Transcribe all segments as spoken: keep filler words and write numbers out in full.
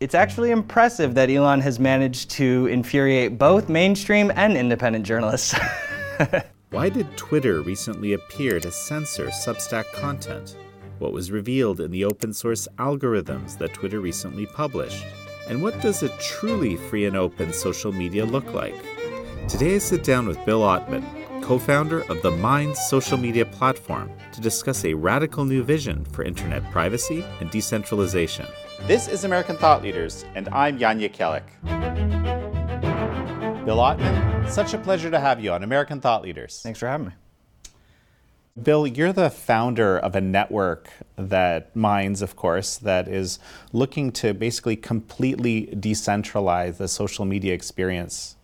It's actually impressive that Elon has managed to infuriate both mainstream and independent journalists. Why did Twitter recently appear to censor Substack content? What was revealed in the open source algorithms that Twitter recently published? And what does a truly free and open social media look like? Today I sit down with Bill Ottman, co-founder of the Minds social media platform, to discuss a radical new vision for internet privacy and decentralization. This is American Thought Leaders, and I'm Jan Jekielek. Bill Ottman, such a pleasure to have you on American Thought Leaders. Thanks for having me. Bill, you're the founder of a network that, Minds, of course, that is looking to basically completely decentralize the social media experience.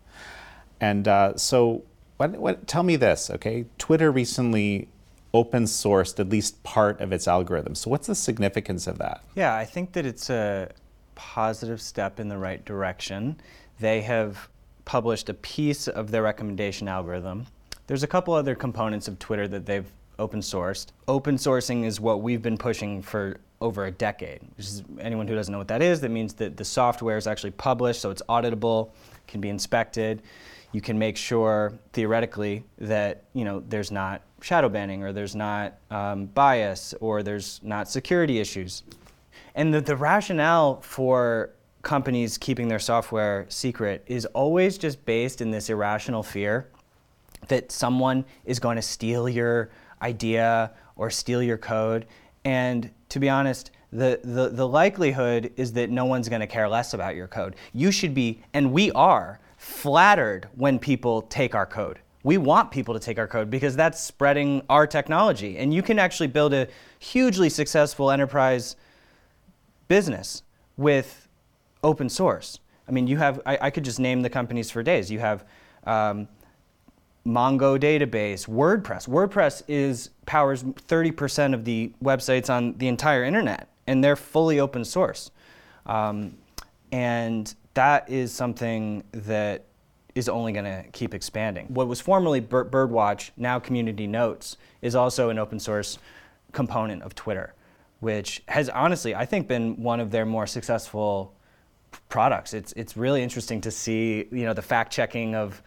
And uh, so, what, what, tell me this, okay? Twitter recently open sourced at least part of its algorithm. So what's the significance of that? Yeah, I think that it's a positive step in the right direction. They have published a piece of their recommendation algorithm. There's a couple other components of Twitter that they've open sourced. Open sourcing is what we've been pushing for over a decade. Which is, anyone who doesn't know what that is, that means that the software is actually published, so it's auditable, can be inspected. You can make sure, theoretically, that you know there's not shadow banning, or there's not um, bias, or there's not security issues. And the, the rationale for companies keeping their software secret is always just based in this irrational fear that someone is going to steal your idea or steal your code. And to be honest, the, the, the likelihood is that no one's going to care less about your code. You should be, and we are, flattered when people take our code. We want people to take our code because that's spreading our technology. And you can actually build a hugely successful enterprise business with open source. I mean, you have, I, I could just name the companies for days. You have um, Mongo database, WordPress. WordPress is powers thirty percent of the websites on the entire internet, and they're fully open source. Um, and that is something that is only going to keep expanding. What was formerly Bir- Birdwatch, now Community Notes, is also an open source component of Twitter, which has honestly, I think, been one of their more successful products. It's it's really interesting to see, you know, the fact checking of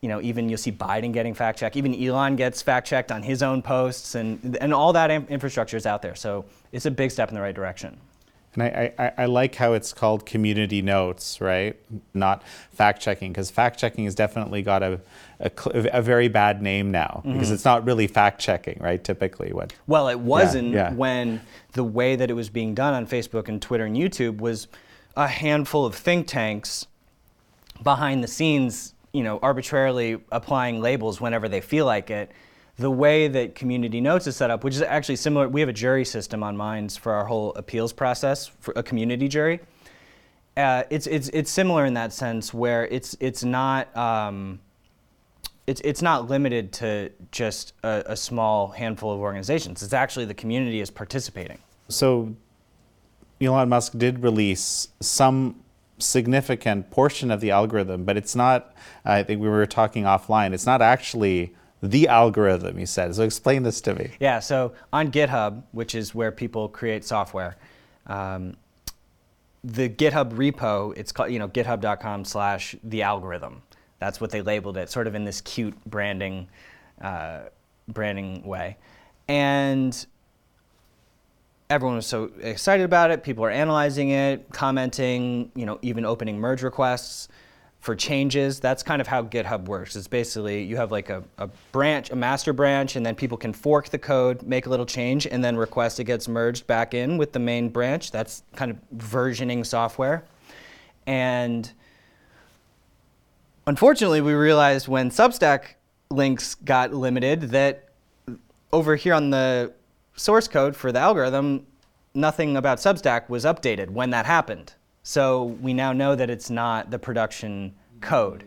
You know, even you'll see Biden getting fact checked. Even Elon gets fact checked on his own posts, and and all that infrastructure is out there. So it's a big step in the right direction. And I, I, I like how it's called Community Notes, right? Not fact checking, because fact checking has definitely got a a, a very bad name now, mm-hmm. because it's not really fact checking, right? Typically, what? Well, it wasn't yeah, yeah. when the way that it was being done on Facebook and Twitter and YouTube was a handful of think tanks behind the scenes, you know, arbitrarily applying labels whenever they feel like it. The way that Community Notes is set up, which is actually similar, we have a jury system on Minds for our whole appeals process, for a community jury. Uh, it's it's it's similar in that sense, where it's it's not um, it's it's not limited to just a, a small handful of organizations. It's actually the community is participating. So, Elon Musk did release some significant portion of the algorithm, but it's not, I think we were talking offline, it's not actually the algorithm, you said. So explain this to me. Yeah, so on GitHub, which is where people create software, um, the GitHub repo, it's called, you know, github.com slash the algorithm. That's what they labeled it, sort of in this cute branding, uh, branding way. And everyone was so excited about it. People are analyzing it, commenting, you know, even opening merge requests for changes. That's kind of how GitHub works. It's basically you have like a, a branch, a master branch, and then people can fork the code, make a little change, and then request it gets merged back in with the main branch. That's kind of versioning software. And unfortunately, we realized when Substack links got limited that over here on the source code for the algorithm, nothing about Substack was updated when that happened. So we now know that it's not the production code.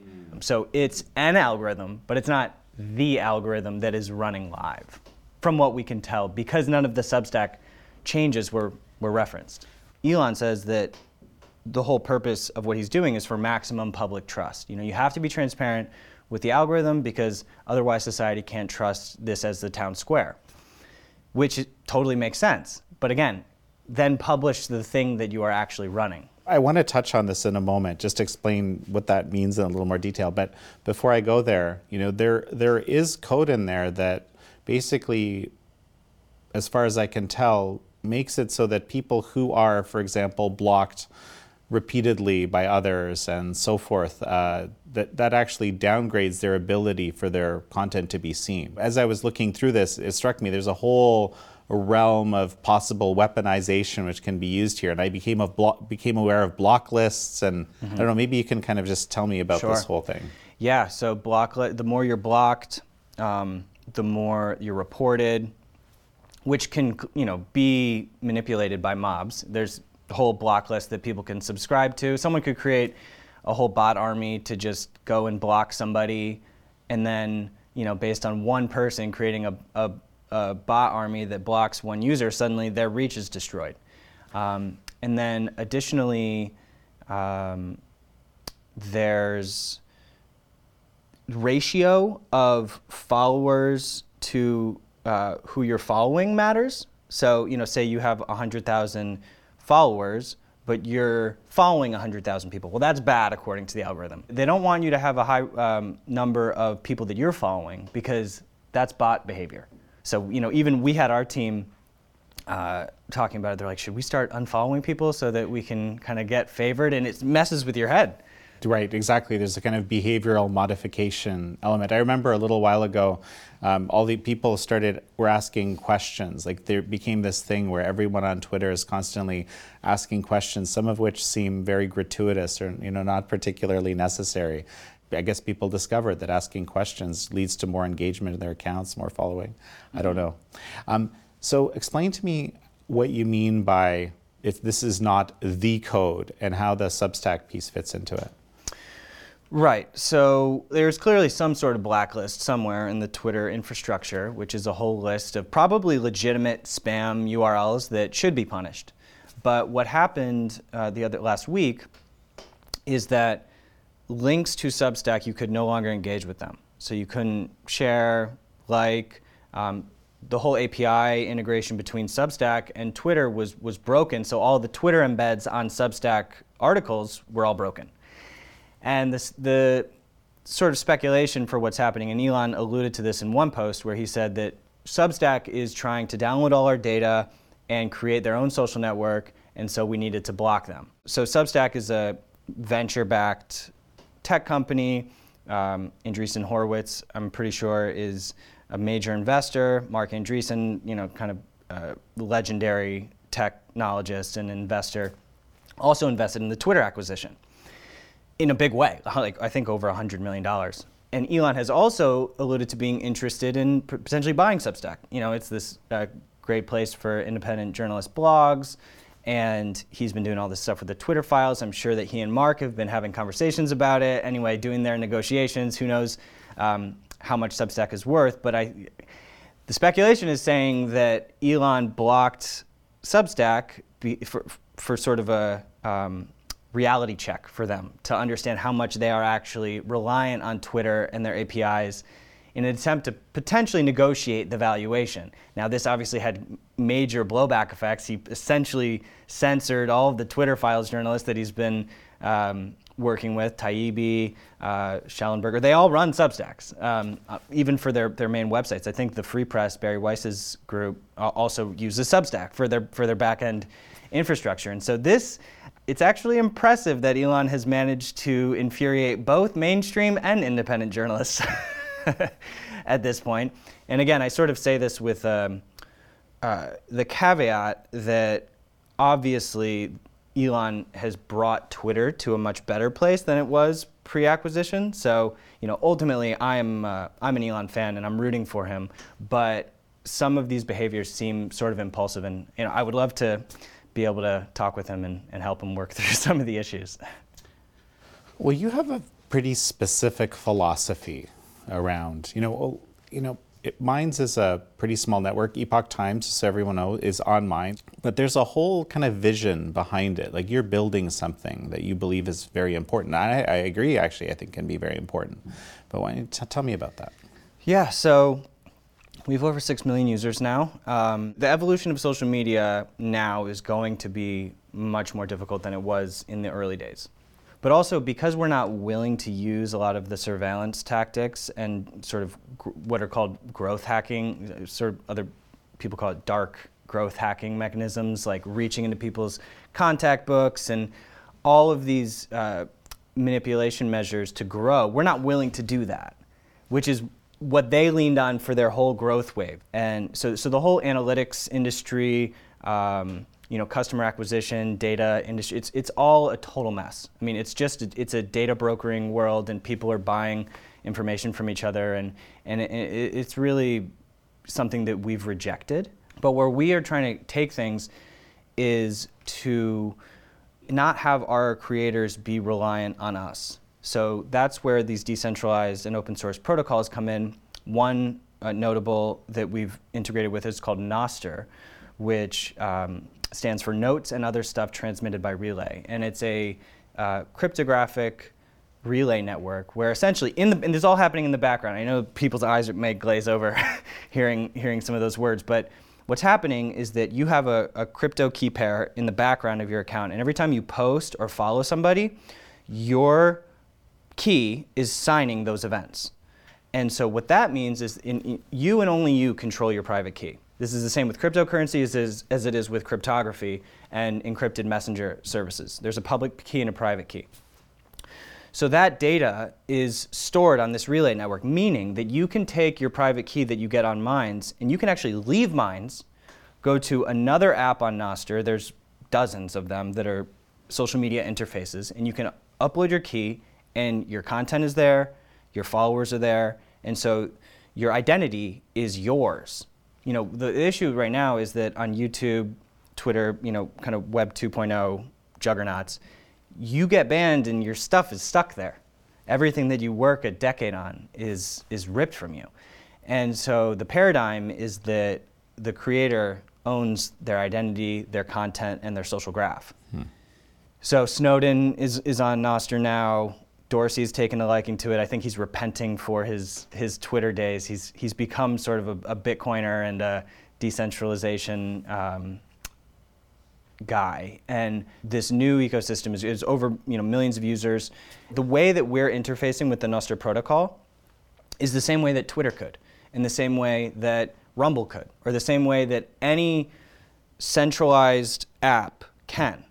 So it's an algorithm, but it's not the algorithm that is running live, from what we can tell, because none of the Substack changes were, were referenced. Elon says that the whole purpose of what he's doing is for maximum public trust. You know, you have to be transparent with the algorithm because otherwise society can't trust this as the town square. Which totally makes sense. But again, then publish the thing that you are actually running. I want to touch on this in a moment, just to explain what that means in a little more detail. But before I go there, you know, there there is code in there that basically, as far as I can tell, makes it so that people who are, for example, blocked repeatedly by others and so forth, uh, that, that actually downgrades their ability for their content to be seen. As I was looking through this, it struck me there's a whole realm of possible weaponization which can be used here. And I became, a blo- became aware of block lists and mm-hmm. I don't know, maybe you can kind of just tell me about sure. this whole thing. Yeah, so block li- the more you're blocked, um, the more you're reported, which can, you know, be manipulated by mobs. There's a whole block list that people can subscribe to. Someone could create a whole bot army to just go and block somebody, and then, you know, based on one person creating a, a, a bot army that blocks one user, suddenly their reach is destroyed. Um, and then additionally, um, there's ratio of followers to Uh, who you're following matters. So, you know, say you have one hundred thousand followers, but you're following one hundred thousand people. Well, that's bad according to the algorithm. They don't want you to have a high um, number of people that you're following, because that's bot behavior. So, you know, even we had our team uh, talking about it. They're like, should we start unfollowing people so that we can kind of get favored? And it messes with your head. Right, exactly. There's a kind of behavioral modification element. I remember a little while ago, um, all the people started were asking questions. Like there became this thing where everyone on Twitter is constantly asking questions, some of which seem very gratuitous or, you know, not particularly necessary. I guess people discovered that asking questions leads to more engagement in their accounts, more following. Mm-hmm. I don't know. Um, so explain to me what you mean by if this is not the code and how the Substack piece fits into it. Right, so there's clearly some sort of blacklist somewhere in the Twitter infrastructure, which is a whole list of probably legitimate spam U R Ls that should be punished. But what happened uh, the other last week is that links to Substack, you could no longer engage with them. So you couldn't share, like, um, the whole A P I integration between Substack and Twitter was, was broken, so all the Twitter embeds on Substack articles were all broken. And this, the sort of speculation for what's happening, and Elon alluded to this in one post where he said that Substack is trying to download all our data and create their own social network, and so we needed to block them. So Substack is a venture-backed tech company. Um, Andreessen Horowitz, I'm pretty sure, is a major investor. Mark Andreessen, you know, kind of uh, legendary technologist and investor, also invested in the Twitter acquisition. In a big way, like I think over one hundred million dollars. And Elon has also alluded to being interested in potentially buying Substack. You know, it's this uh, great place for independent journalist blogs, and he's been doing all this stuff with the Twitter files. I'm sure that he and Mark have been having conversations about it. Anyway, doing their negotiations, who knows um, how much Substack is worth. But I, the speculation is saying that Elon blocked Substack be, for, for sort of a, um, reality check for them to understand how much they are actually reliant on Twitter and their A P Is in an attempt to potentially negotiate the valuation. Now, this obviously had major blowback effects. He essentially censored all of the Twitter files journalists that he's been um, working with, Taibbi, uh, Schellenberger. They all run Substacks, um, even for their, their main websites. I think the Free Press, Barry Weiss's group, uh, also uses Substack for their, for their back-end infrastructure. And so this, it's actually impressive that Elon has managed to infuriate both mainstream and independent journalists at this point. And again, I sort of say this with um, uh, the caveat that obviously Elon has brought Twitter to a much better place than it was pre-acquisition. So, you know, ultimately, I'm uh, I'm an Elon fan and I'm rooting for him. But some of these behaviors seem sort of impulsive, and you know, I would love to be able to talk with him and, and help him work through some of the issues. Well, you have a pretty specific philosophy around, you know, you know, it, Minds is a pretty small network. Epoch Times, so everyone knows, is on Minds, but there's a whole kind of vision behind it. Like you're building something that you believe is very important. I, I agree, actually, I think can be very important. But why, t- tell me about that. Yeah, so We have over six million users now. Um, the evolution of social media now is going to be much more difficult than it was in the early days. But also, because we're not willing to use a lot of the surveillance tactics and sort of gr- what are called growth hacking, sort of other people call it dark growth hacking mechanisms, like reaching into people's contact books and all of these uh, manipulation measures to grow, we're not willing to do that, which is what they leaned on for their whole growth wave. And so, so the whole analytics industry, um, you know, customer acquisition, data industry, it's it's all a total mess. I mean, it's just, a, it's a data brokering world, and people are buying information from each other, and, and it, it, it's really something that we've rejected. But where we are trying to take things is to not have our creators be reliant on us. So that's where these decentralized and open source protocols come in. One uh, notable that we've integrated with is called Nostr, which um, stands for Notes and Other Stuff Transmitted by Relay. And it's a uh, cryptographic relay network where essentially, in the, and this is all happening in the background. I know people's eyes may glaze over hearing, hearing some of those words, but what's happening is that you have a, a crypto key pair in the background of your account, and every time you post or follow somebody, your key is signing those events. And so what that means is in, in, you and only you control your private key. This is the same with cryptocurrency as, is, as it is with cryptography and encrypted messenger services. There's a public key and a private key. So that data is stored on this relay network, meaning that you can take your private key that you get on Minds, and you can actually leave Minds, go to another app on Nostr, there's dozens of them that are social media interfaces, and you can upload your key, and your content is there, your followers are there, and so your identity is yours. You know, the issue right now is that on YouTube, Twitter, you know, kind of web two point oh juggernauts, you get banned and your stuff is stuck there. Everything that you work a decade on is is ripped from you. And so the paradigm is that the creator owns their identity, their content, and their social graph. Hmm. So Snowden is, is on Nostr now. Dorsey's taken a liking to it. I think he's repenting for his his Twitter days. He's he's become sort of a, a Bitcoiner and a decentralization um, guy. And this new ecosystem is, is over you know millions of users. The way that we're interfacing with the Nostr protocol is the same way that Twitter could, in the same way that Rumble could, or the same way that any centralized app can.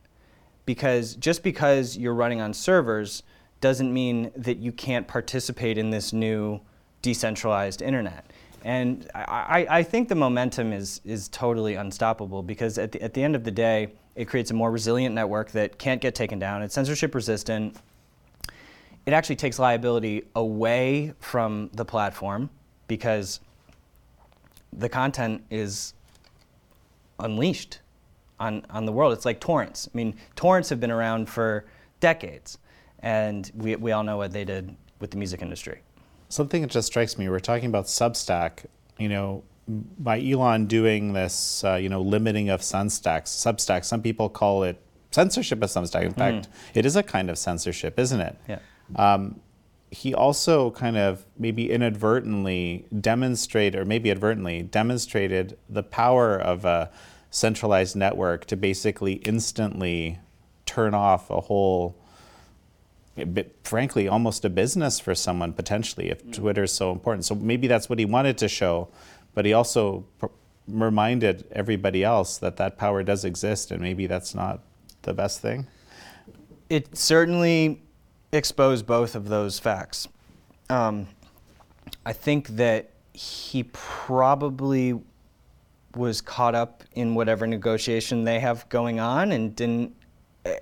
Because just because you're running on servers doesn't mean that you can't participate in this new decentralized internet. And I, I think the momentum is is totally unstoppable, because at the, at the end of the day, it creates a more resilient network that can't get taken down. It's censorship resistant. It actually takes liability away from the platform, because the content is unleashed on, on the world. It's like torrents. I mean, torrents have been around for decades. And we we all know what they did with the music industry. Something that just strikes me, we're talking about Substack, you know, by Elon doing this, uh, you know, limiting of Substack, Substack, some people call it censorship of Substack. In fact, mm. it is a kind of censorship, isn't it? Yeah. Um, he also kind of maybe inadvertently demonstrated, or maybe advertently demonstrated the power of a centralized network to basically instantly turn off a whole, but frankly, almost a business for someone, potentially, if Twitter is so important. So maybe that's what he wanted to show, but he also pr- reminded everybody else that that power does exist, and maybe that's not the best thing. It certainly exposed both of those facts. Um, I think that he probably was caught up in whatever negotiation they have going on and didn't... Uh,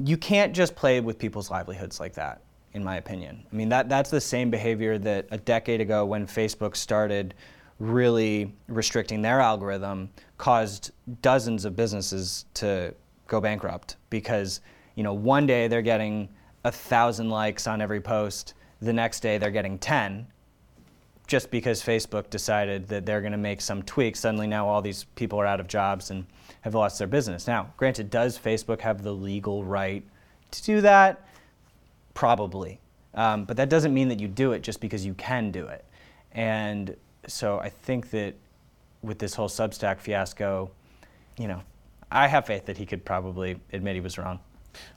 You can't just play with people's livelihoods like that, in my opinion. I mean, that that's the same behavior that a decade ago, when Facebook started really restricting their algorithm, caused dozens of businesses to go bankrupt, because, you know, one day they're getting a thousand likes on every post, the next day they're getting ten, just because Facebook decided that they're going to make some tweak. Suddenly now all these people are out of jobs and have lost their business. Now, granted, does Facebook have the legal right to do that? Probably. Um, but that doesn't mean that you do it just because you can do it. And so I think that with this whole Substack fiasco, you know, I have faith that he could probably admit he was wrong.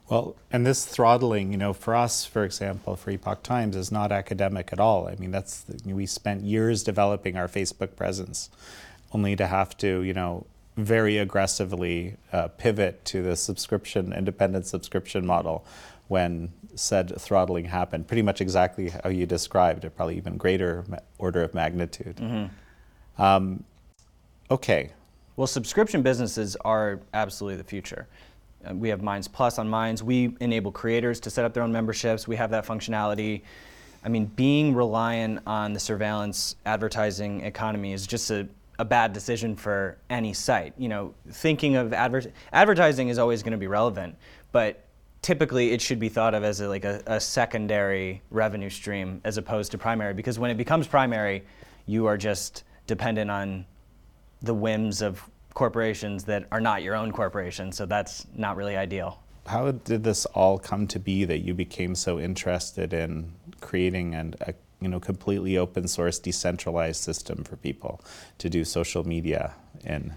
Well, and this throttling, you know, for us, for example, for Epoch Times is not academic at all. I mean, that's, we spent years developing our Facebook presence, only to have to, you know, very aggressively uh, pivot to the subscription, independent subscription model when said throttling happened. Pretty much exactly how you described it, probably even greater ma- order of magnitude. Mm-hmm. Um, okay. Well, subscription businesses are absolutely the future. Uh, we have Minds Plus on Minds. We enable creators to set up their own memberships. We have that functionality. I mean, being reliant on the surveillance advertising economy is just a, a bad decision for any site. You know, thinking of adver- advertising is always going to be relevant, but typically it should be thought of as a, like a, a secondary revenue stream as opposed to primary, because when it becomes primary, you are just dependent on the whims of corporations that are not your own corporation, so that's not really ideal. How did this all come to be that you became so interested in creating an, a you know, completely open source, decentralized system for people to do social media in?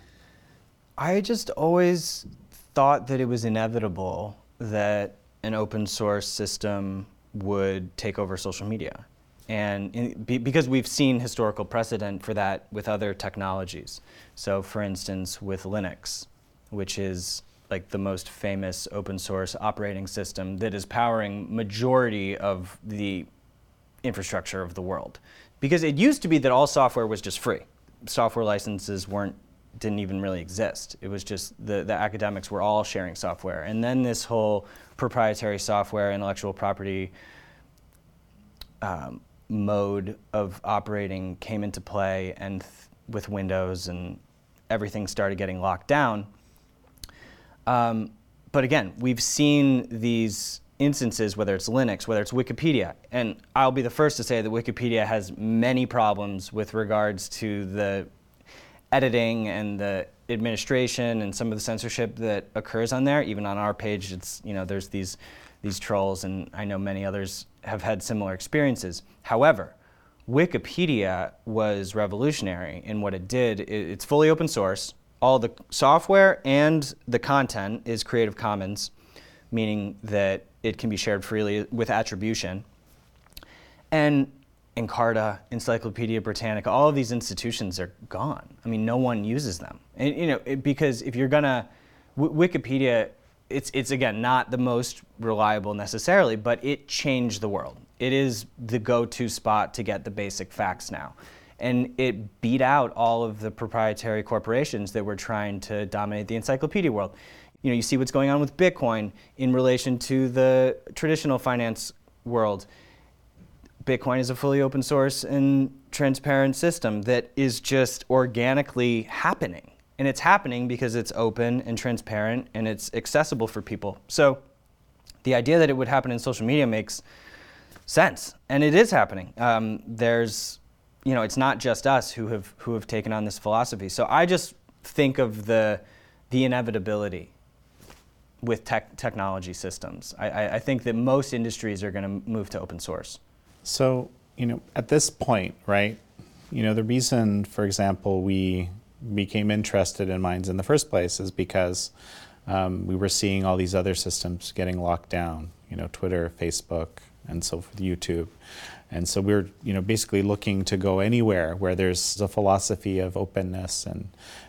I just always thought that it was inevitable that an open source system would take over social media. And in, be, because we've seen historical precedent for that with other technologies. So for instance, with Linux, which is like the most famous open source operating system that is powering majority of the infrastructure of the world. Because it used to be that all software was just free. Software licenses weren't, didn't even really exist. It was just the, the academics were all sharing software. And then this whole proprietary software, intellectual property um, mode of operating came into play, and th- with Windows and everything started getting locked down. Um, but again, we've seen these instances, whether it's Linux, whether it's Wikipedia, and I'll be the first to say that Wikipedia has many problems with regards to the editing and the administration and some of the censorship that occurs on there. Even on our page, it's, you know, there's these these trolls, and I know many others have had similar experiences. However, Wikipedia was revolutionary in what it did. It's fully open source. All the software and the content is Creative Commons, meaning that it can be shared freely with attribution. And Encarta, Encyclopedia Britannica, all of these institutions are gone. I mean, no one uses them. And, you know, it, because if you're gonna, w- Wikipedia, It's, it's again, not the most reliable necessarily, but it changed the world. It is the go-to spot to get the basic facts now. And it beat out all of the proprietary corporations that were trying to dominate the encyclopedia world. You know, you see what's going on with Bitcoin in relation to the traditional finance world. Bitcoin is a fully open source and transparent system that is just organically happening. And it's happening because it's open and transparent and it's accessible for people. So the idea that it would happen in social media makes sense, and it is happening. Um, there's, you know, it's not just us who have who have taken on this philosophy. So I just think of the the inevitability with tech, technology systems. I, I, I think that most industries are going to move to open source. So, you know, at this point, right? You know, the reason, for example, we became interested in Minds in the first place is because um, we were seeing all these other systems getting locked down, you know, Twitter, Facebook, and so forth, YouTube. And so we were, you know, basically looking to go anywhere where there's a philosophy of openness and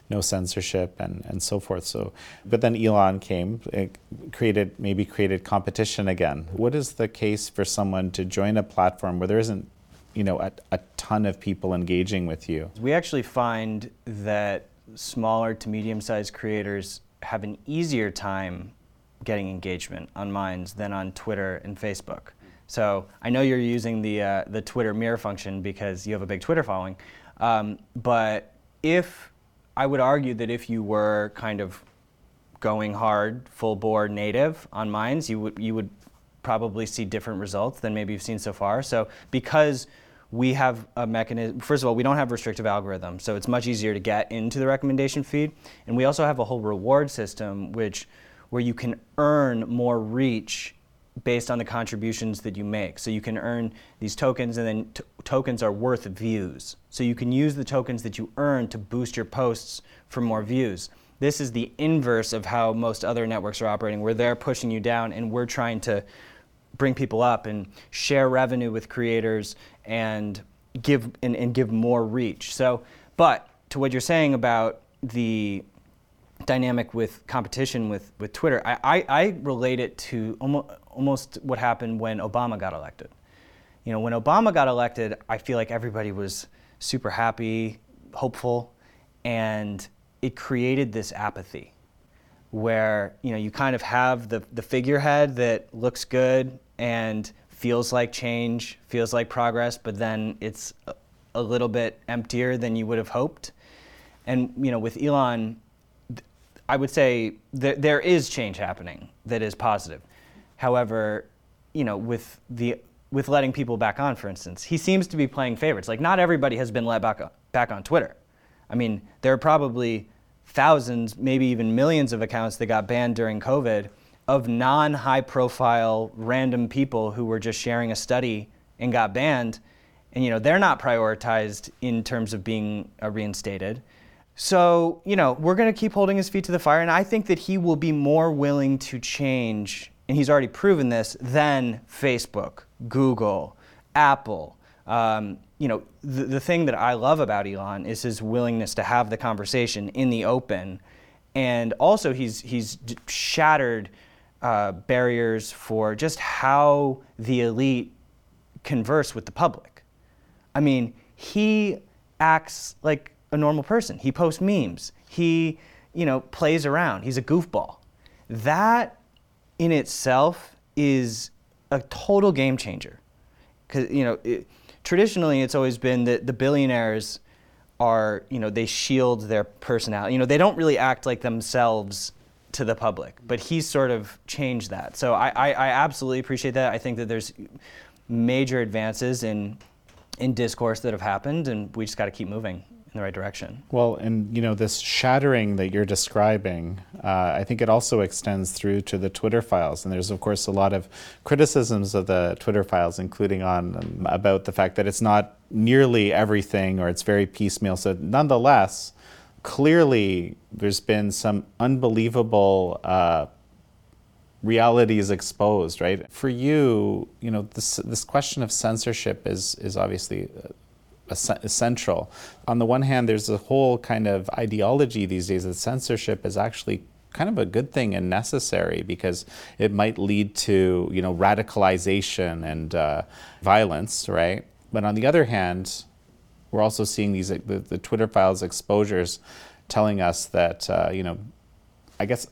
no censorship and, and so forth. So, but then Elon came, it created, maybe created competition again. What is the case for someone to join a platform where there isn't, you know, a, a ton of people engaging with you? We actually find that smaller to medium-sized creators have an easier time getting engagement on Minds than on Twitter and Facebook. So I know you're using the uh, the Twitter mirror function because you have a big Twitter following, um, but if, I would argue that if you were kind of going hard, full bore native on Minds, you would you would probably see different results than maybe you've seen so far. So because we have a mechanism, first of all, we don't have restrictive algorithms, so it's much easier to get into the recommendation feed. And we also have a whole reward system which where you can earn more reach based on the contributions that you make. So you can earn these tokens, and then t tokens are worth views. So you can use the tokens that you earn to boost your posts for more views. This is the inverse of how most other networks are operating, where they're pushing you down and we're trying to bring people up and share revenue with creators and give and, and give more reach. So, but to what you're saying about the dynamic with competition with, with Twitter, I, I, I relate it to almost, almost what happened when Obama got elected. You know, when Obama got elected, I feel like everybody was super happy, hopeful, and it created this apathy where, you know, you kind of have the, the figurehead that looks good and feels like change, feels like progress, but then it's a, a little bit emptier than you would have hoped. And, you know, with Elon, I would say that there is change happening that is positive. However, you know, with the with letting people back on, for instance, he seems to be playing favorites. Like, not everybody has been let back on, back on Twitter. I mean, there are probably thousands, maybe even millions of accounts that got banned during COVID of non-high-profile random people who were just sharing a study and got banned, and you know they're not prioritized in terms of being uh, reinstated. So, you know, we're going to keep holding his feet to the fire, and I think that he will be more willing to change, and he's already proven this, than Facebook, Google, Apple. Um, you know, the, the thing that I love about Elon is his willingness to have the conversation in the open, and also he's, he's shattered uh, barriers for just how the elite converse with the public. I mean, he acts like a normal person. He posts memes. He, you know, plays around. He's a goofball. That in itself is a total game changer. Because, you know, it, traditionally it's always been that the billionaires are, you know, they shield their personality. You know, they don't really act like themselves to the public. But he's sort of changed that. So I, I, I absolutely appreciate that. I think that there's major advances in in discourse that have happened, and we just got to keep moving in the right direction. Well, and you know, this shattering that you're describing, uh, I think it also extends through to the Twitter files. And there's, of course, a lot of criticisms of the Twitter files, including on um, about the fact that it's not nearly everything, or it's very piecemeal. So nonetheless, clearly, there's been some unbelievable uh, reality is exposed, right? For you, you know, this this question of censorship is is obviously uh, essential. On the one hand, there's a whole kind of ideology these days that censorship is actually kind of a good thing and necessary, because it might lead to, you know, radicalization and uh, violence, right? But on the other hand, we're also seeing these the, the Twitter files exposures telling us that uh, you know, I guess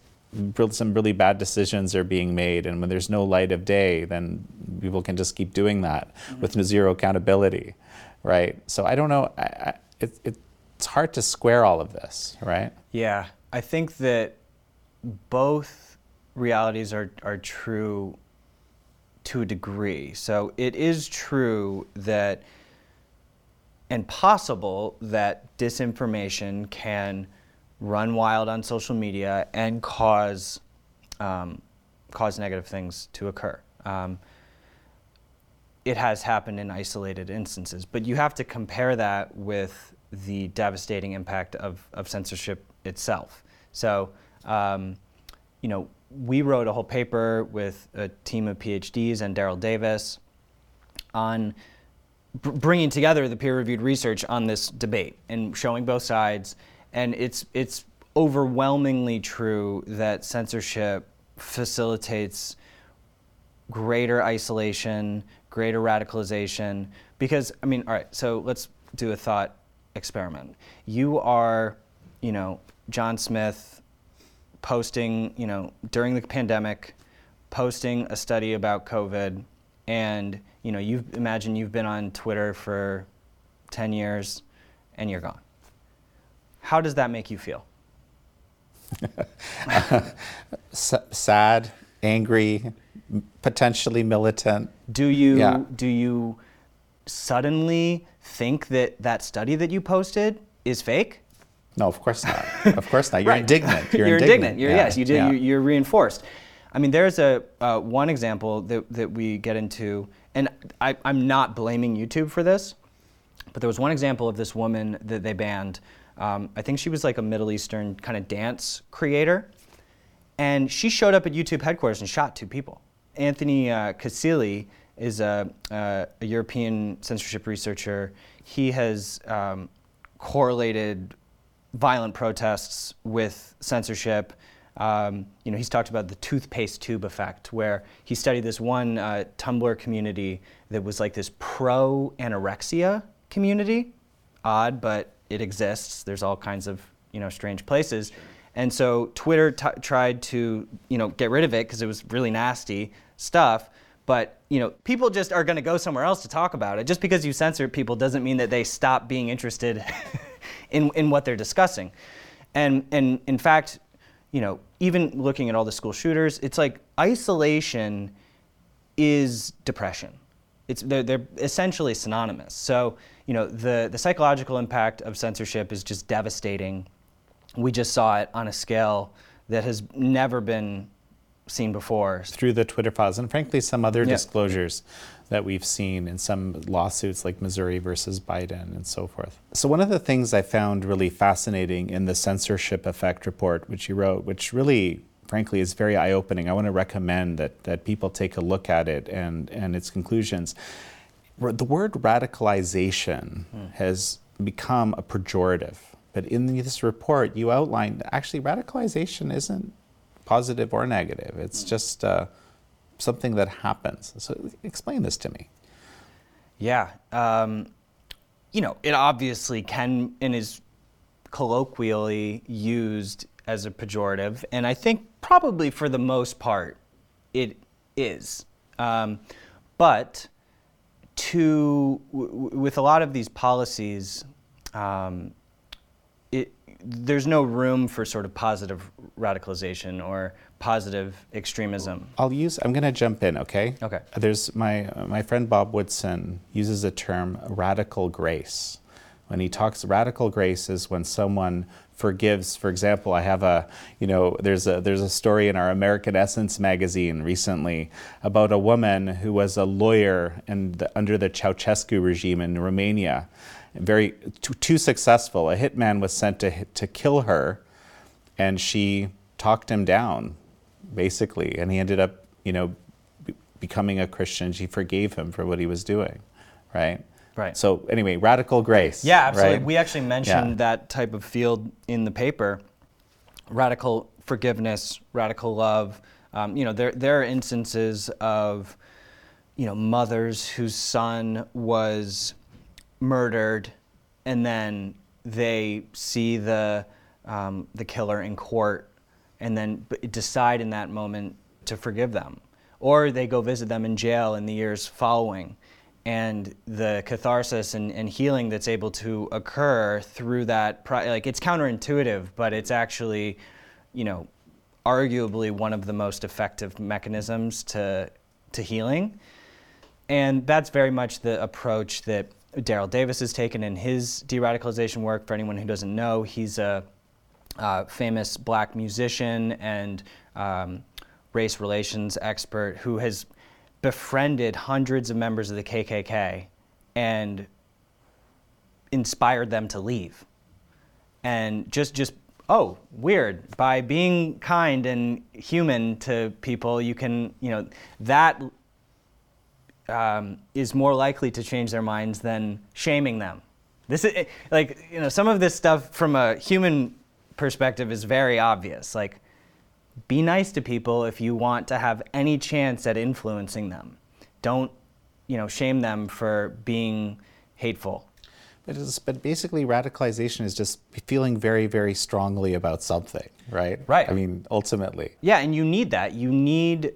some really bad decisions are being made, and when there's no light of day, then people can just keep doing that mm-hmm. with zero accountability. Right. So I don't know. I, I, it, it, it's hard to square all of this, right? Yeah, I think that both realities are, are true to a degree. So it is true that and possible that disinformation can run wild on social media and cause um, cause negative things to occur. Um, It has happened in isolated instances, but you have to compare that with the devastating impact of, of censorship itself. So, um, you know, we wrote a whole paper with a team of PhDs and Daryl Davis on br bringing together the peer-reviewed research on this debate and showing both sides. And it's it's overwhelmingly true that censorship facilitates greater isolation, greater radicalization, because, I mean, all right, so let's do a thought experiment. You are, you know, John Smith posting, you know, during the pandemic, posting a study about COVID, and, you know, you imagine you've been on Twitter for ten years, and you're gone. How does that make you feel? Sad, angry, potentially militant. Do you yeah. do you suddenly think that that study that you posted is fake? No, of course not. Of course not. You're right. indignant. You're, you're indignant. indignant. You're, yeah. Yes, you did. Yeah. You're reinforced. I mean, there's a uh, one example that, that we get into, and I, I'm not blaming YouTube for this, but there was one example of this woman that they banned. Um, I think she was like a Middle Eastern kind of dance creator, and she showed up at YouTube headquarters and shot two people. Anthony uh, Casilli is a, uh, a European censorship researcher. He has um, correlated violent protests with censorship. Um, you know, he's talked about the toothpaste tube effect, where he studied this one uh, Tumblr community that was like this pro-anorexia community. Odd, but it exists. There's all kinds of, you know, strange places. And so Twitter t- tried to, you know, get rid of it because it was really nasty stuff. But, you know, people just are going to go somewhere else to talk about it. Just because you censor people doesn't mean that they stop being interested in in what they're discussing. And and in fact, you know, even looking at all the school shooters, it's like isolation is depression. It's they're, they're essentially synonymous. So, you know, the, the psychological impact of censorship is just devastating. We just saw it on a scale that has never been seen before. Through the Twitter files and frankly some other yeah. disclosures that we've seen in some lawsuits like Missouri versus Biden and so forth. So one of the things I found really fascinating in the censorship effect report, which you wrote, which really, frankly, is very eye-opening. I want to recommend that that people take a look at it and, and its conclusions. The word radicalization mm. has become a pejorative, but in this report you outlined actually radicalization isn't positive or negative. It's mm. just uh, something that happens. So explain this to me. Yeah, um, you know, it obviously can and is colloquially used as a pejorative, and I think probably for the most part it is. Um, but to w- with a lot of these policies, um, it, there's no room for sort of positive radicalization or positive extremism. I'll use, I'm gonna jump in, okay? Okay. There's my, my friend Bob Woodson uses the term radical grace. When he talks radical grace is when someone forgives. For example, I have a, you know, there's a there's a story in our American Essence magazine recently about a woman who was a lawyer and under the Ceausescu regime in Romania, very too, too successful. A hitman was sent to to kill her, and she talked him down, basically, and he ended up, you know, b- becoming a Christian. She forgave him for what he was doing, right? Right. So anyway, radical grace. Yeah, absolutely. Right? We actually mentioned yeah. that type of field in the paper. Radical forgiveness, radical love. Um, you know, there there are instances of, you know, mothers whose son was murdered, and then they see the um, the killer in court, and then decide in that moment to forgive them, or they go visit them in jail in the years following. And the catharsis and, and healing that's able to occur through that, like, it's counterintuitive, but it's actually, you know, arguably one of the most effective mechanisms to to healing. And that's very much the approach that Daryl Davis has taken in his de-radicalization work. For anyone who doesn't know, he's a uh, famous black musician and um, race relations expert who has befriended hundreds of members of the K K K and inspired them to leave. And just, just oh, weird. By being kind and human to people, you can, you know, that um, is more likely to change their minds than shaming them. This is, like, you know, some of this stuff from a human perspective is very obvious. Like, be nice to people if you want to have any chance at influencing them. Don't, you know, shame them for being hateful. But, it's, but basically radicalization is just feeling very, very strongly about something, right? Right. I mean, ultimately. Yeah, and you need that. You need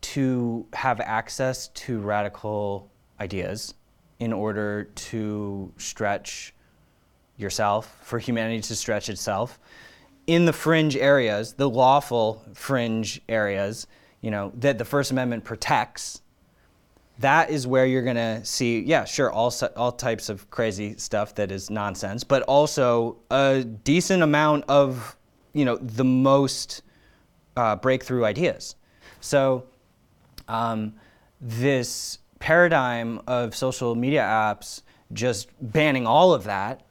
to have access to radical ideas in order to stretch yourself, for humanity to stretch itself. In the fringe areas, the lawful fringe areas, you know, that the First Amendment protects, that is where you're gonna see, yeah, sure, all all types of crazy stuff that is nonsense, but also a decent amount of, you know, the most uh, breakthrough ideas. So um, this paradigm of social media apps just banning all of that,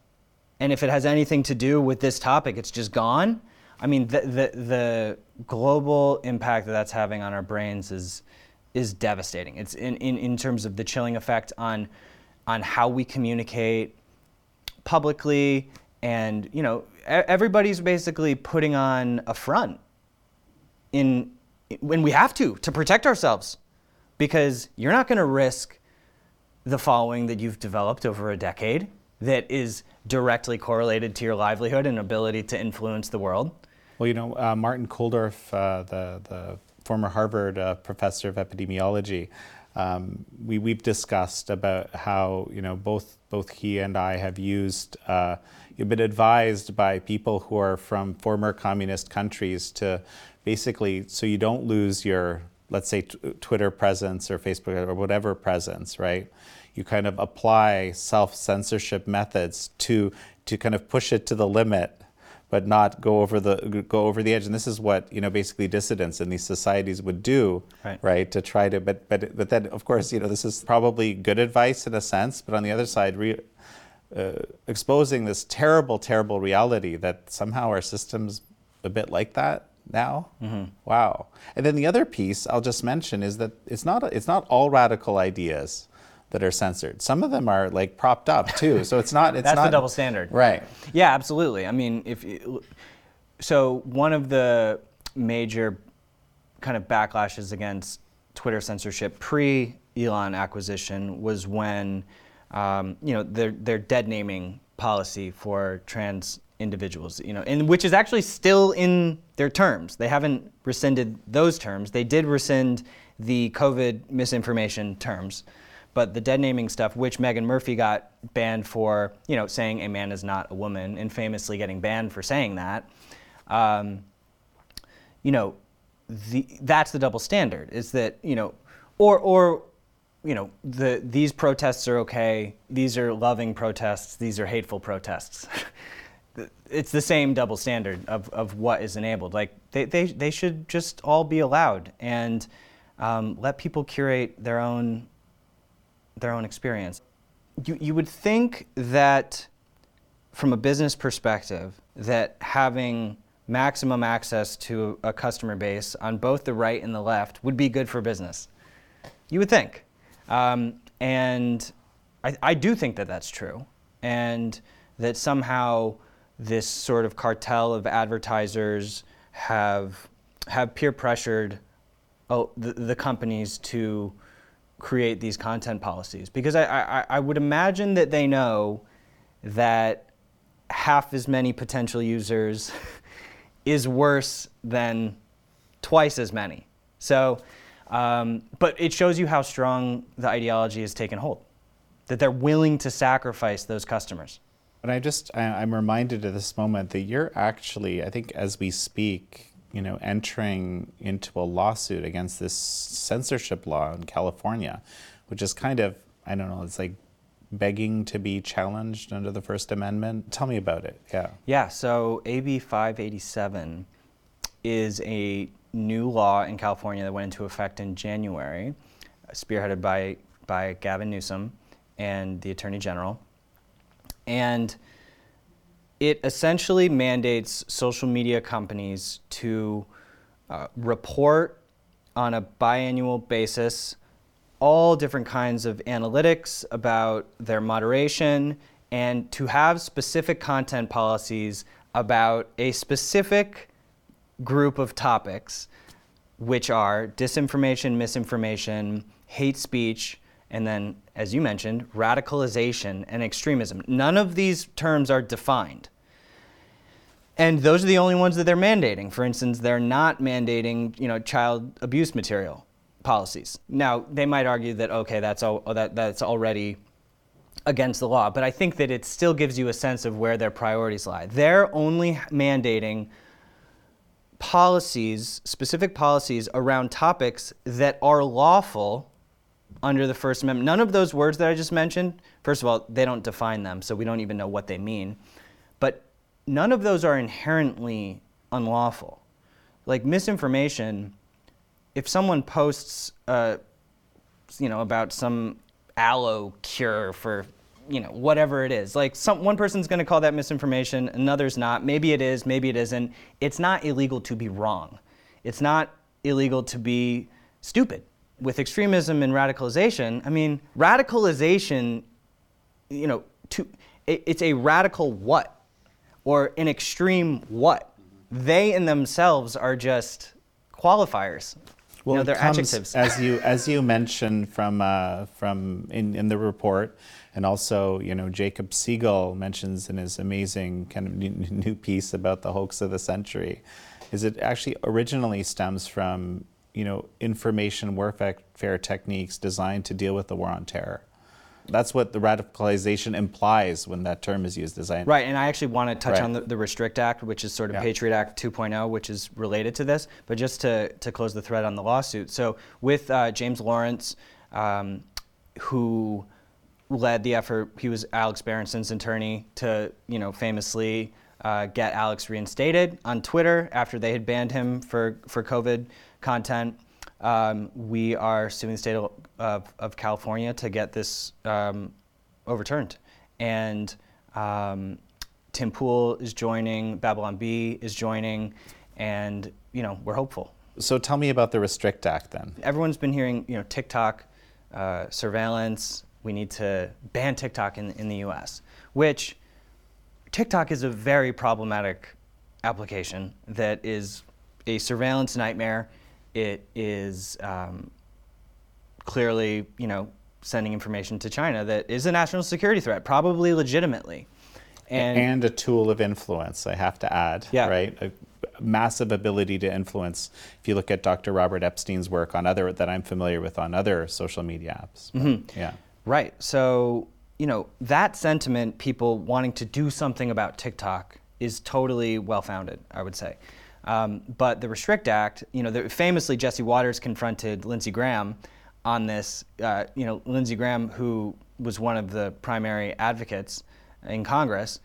and if it has anything to do with this topic, it's just gone. I mean, the the, the global impact that that's having on our brains is is devastating. It's in, in, in terms of the chilling effect on on how we communicate publicly, and you know, everybody's basically putting on a front in when we have to to protect ourselves, because you're not going to risk the following that you've developed over a decade that is directly correlated to your livelihood and ability to influence the world. Well, you know, uh, Martin Kulldorff, uh, the the former Harvard uh, professor of epidemiology, um, we we've discussed about how, you know, both both he and I have used uh, you've been advised by people who are from former communist countries to basically, so you don't lose your, let's say, t- Twitter presence or Facebook or whatever presence, right? You kind of apply self-censorship methods to to kind of push it to the limit, but not go over the go over the edge. And this is what, you know, basically dissidents in these societies would do, right? right to try to, but but but then of course, you know, this is probably good advice in a sense, but on the other side, re, uh, exposing this terrible, terrible reality that somehow our system's a bit like that now. Mm-hmm. Wow. And then the other piece I'll just mention is that it's not it's not all radical ideas that are censored. Some of them are like propped up too. So it's not, it's That's not the double standard. Right. Yeah, absolutely. I mean, if you, so one of the major kind of backlashes against Twitter censorship pre-Elon acquisition was when, um, you know, their their dead naming policy for trans individuals, you know, and which is actually still in their terms. They haven't rescinded those terms. They did rescind the COVID misinformation terms, but the dead naming stuff, which Megan Murphy got banned for, you know, saying a man is not a woman, and famously getting banned for saying that, um, you know, the, that's the double standard, is that, you know, or, or you know, the these protests are okay, these are loving protests, these are hateful protests. It's the same double standard of, of what is enabled. Like, they, they, they should just all be allowed, and um, let people curate their own their own experience. You you would think that from a business perspective that having maximum access to a customer base on both the right and the left would be good for business. You would think. Um, and I, I do think that that's true, and that somehow this sort of cartel of advertisers have have peer pressured oh, the, the companies to create these content policies, because I, I I would imagine that they know that half as many potential users is worse than twice as many. So, um, but it shows you how strong the ideology has taken hold, that they're willing to sacrifice those customers. But I just, I'm reminded at this moment that you're actually, I think as we speak, you know, entering into a lawsuit against this censorship law in California, which is kind of, I don't know, it's like begging to be challenged under the First Amendment. Tell me about it, yeah. Yeah, so A B five eighty-seven is a new law in California that went into effect in January, spearheaded by, by Gavin Newsom and the Attorney General. And it essentially mandates social media companies to uh, report on a biannual basis all different kinds of analytics about their moderation, and to have specific content policies about a specific group of topics, which are disinformation, misinformation, hate speech, and then, as you mentioned, radicalization and extremism. None of these terms are defined. And those are the only ones that they're mandating. For instance, they're not mandating, you know, child abuse material policies. Now, they might argue that, okay, that's all, that, that's already against the law, but I think that it still gives you a sense of where their priorities lie. They're only mandating policies, specific policies around topics that are lawful under the First Amendment. None of those words that I just mentioned, first of all, they don't define them, so we don't even know what they mean. But none of those are inherently unlawful. Like misinformation if someone posts, uh, you know, about some aloe cure for, you know, whatever it is, like some one person's going to call that misinformation, another's not. Maybe it is, maybe it isn't. It's not illegal to be wrong. It's not illegal to be stupid. With extremism and radicalization, I mean, radicalization, you know, to, it, it's a radical what, or an extreme what. They in themselves are just qualifiers. Well, you know, they're adjectives. As you as you mentioned from uh, from in, in the report, and also, you know, Jacob Siegel mentions in his amazing kind of new, new piece about the hoax of the century, is it actually originally stems from, you know, information warfare techniques designed to deal with the war on terror. That's what the radicalization implies when that term is used. As I right, and I actually want to touch right. on the, the Restrict Act, which is sort of yeah. Patriot Act two point oh, which is related to this. But just to, to close the thread on the lawsuit, so with uh, James Lawrence, um, who led the effort, he was Alex Berenson's attorney to, you know, famously uh, get Alex reinstated on Twitter after they had banned him for for COVID content. Um, we are suing the state of, of, of California to get this um, overturned. And um, Tim Pool is joining, Babylon Bee is joining, and, you know, we're hopeful. So tell me about the Restrict Act then. Everyone's been hearing, you know, TikTok uh, surveillance. We need to ban TikTok in, in the U S, which TikTok is a very problematic application that is a surveillance nightmare. It is um, clearly, you know, sending information to China that is a national security threat, probably legitimately. And, and a tool of influence, I have to add, yeah. right? A massive ability to influence. If you look at Doctor Robert Epstein's work on other, that I'm familiar with on other social media apps. But, mm-hmm. yeah. Right, so, you know, that sentiment, people wanting to do something about TikTok, is totally well-founded, I would say. Um, but the Restrict Act, you know, the, famously Jesse Waters confronted Lindsey Graham on this. Uh, you know, Lindsey Graham, who was one of the primary advocates in Congress,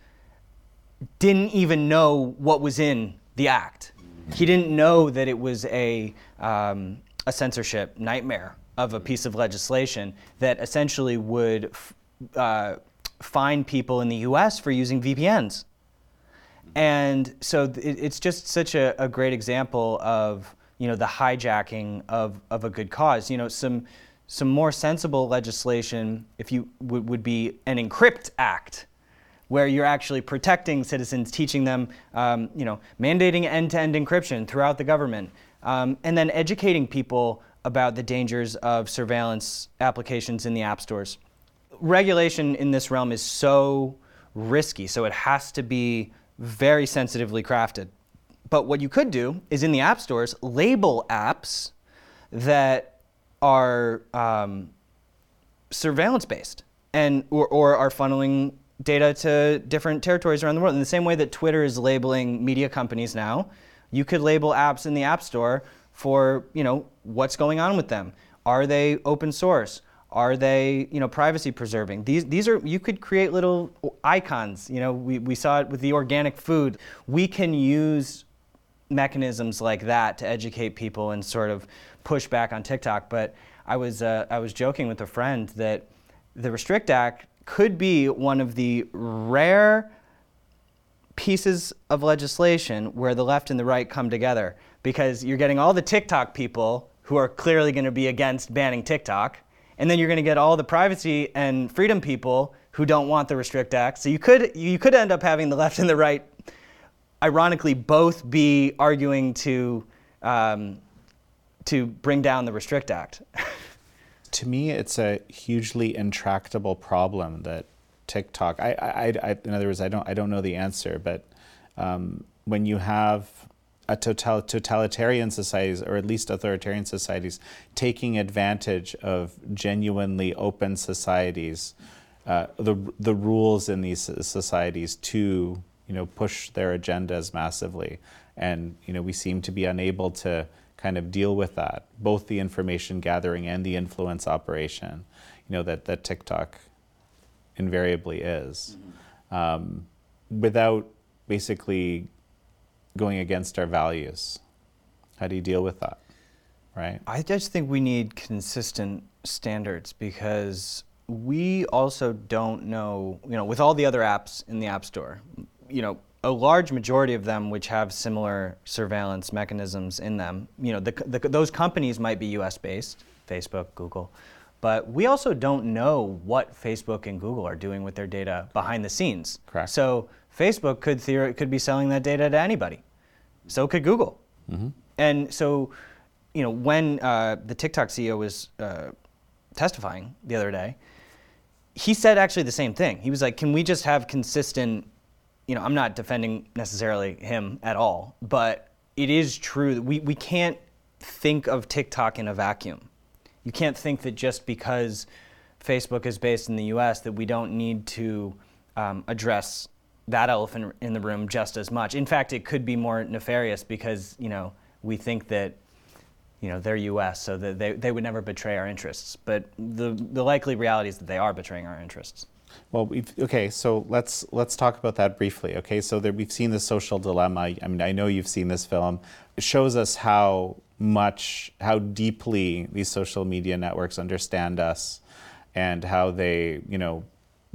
didn't even know what was in the act. He didn't know that it was a um, a censorship nightmare of a piece of legislation that essentially would f- uh, fine people in the U S for using V P Ns. And so th- it's just such a, a great example of, you know, the hijacking of, of a good cause. You know, some some more sensible legislation, if you w- would be an Encrypt Act, where you're actually protecting citizens, teaching them, um, you know, mandating end-to-end encryption throughout the government, um, and then educating people about the dangers of surveillance applications in the app stores. Regulation in this realm is so risky, so it has to be very sensitively crafted. But what you could do is, in the app stores, label apps that are um, surveillance-based and or, or are funneling data to different territories around the world. In the same way that Twitter is labeling media companies now, you could label apps in the app store for, you know, what's going on with them. Are they open source? Are they, you know, privacy preserving? These these are, you could create little icons. You know, we, we saw it with the organic food. We can use mechanisms like that to educate people and sort of push back on TikTok. But I was uh, I was joking with a friend that the Restrict Act could be one of the rare pieces of legislation where the left and the right come together, because you're getting all the TikTok people who are clearly going to be against banning TikTok. And then you're going to get all the privacy and freedom people who don't want the Restrict Act. So you could you could end up having the left and the right, ironically, both be arguing to um, to bring down the Restrict Act. To me, it's a hugely intractable problem that TikTok. I, I, I in other words, I don't I don't know the answer, but um, when you have a total, totalitarian societies, or at least authoritarian societies, taking advantage of genuinely open societies, uh, the the rules in these societies to, you know, push their agendas massively, and, you know, we seem to be unable to kind of deal with that, both the information gathering and the influence operation, you know, that that TikTok invariably is, um, without basically going against our values. How do you deal with that? right? I just think we need consistent standards, because we also don't know, you know, with all the other apps in the App Store, you know, a large majority of them which have similar surveillance mechanisms in them, you know, the, the, those companies might be U S based, Facebook, Google, but we also don't know what Facebook and Google are doing with their data behind the scenes. Correct. So Facebook could theori- could be selling that data to anybody. So could Google. Mm-hmm. And so, you know, when uh, the TikTok C E O was uh, testifying the other day, he said actually the same thing. He was like, can we just have consistent, you know, I'm not defending necessarily him at all, but it is true that we, we can't think of TikTok in a vacuum. You can't think that just because Facebook is based in the U S that we don't need to um, address that elephant in the room just as much. In fact, it could be more nefarious, because, you know, we think that, you know, they're U S, so that they, they would never betray our interests. But the the likely reality is that they are betraying our interests. Well, we've, okay, so let's let's talk about that briefly. Okay, so there, we've seen The Social Dilemma. I mean, I know you've seen this film. It shows us how much, how deeply these social media networks understand us, and how they, you know,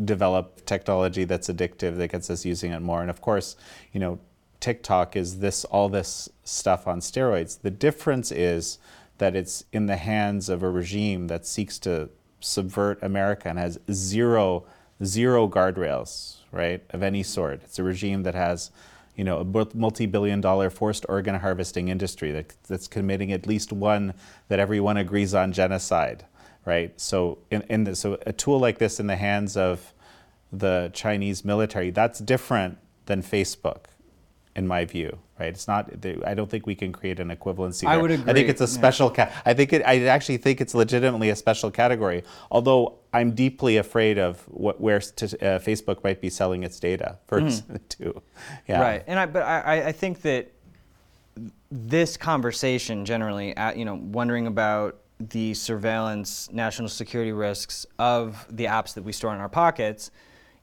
develop technology that's addictive, that gets us using it more. And of course, you know, TikTok is this, all this stuff on steroids. The difference is that it's in the hands of a regime that seeks to subvert America and has zero zero guardrails, right, of any sort. It's a regime that has, you know, a multi-billion dollar forced organ harvesting industry that, that's committing at least one that everyone agrees on genocide, right? So in, in the, so a tool like this in the hands of the Chinese military, that's different than Facebook, in my view, right? It's not, I don't think we can create an equivalency there. I would agree. I think it's a special, yeah. ca- I think it, I actually think it's legitimately a special category, although I'm deeply afraid of what, where t- uh, Facebook might be selling its data first, mm. too. Yeah. Right, and I, but I, I think that this conversation generally, at, you know, wondering about the surveillance, national security risks of the apps that we store in our pockets,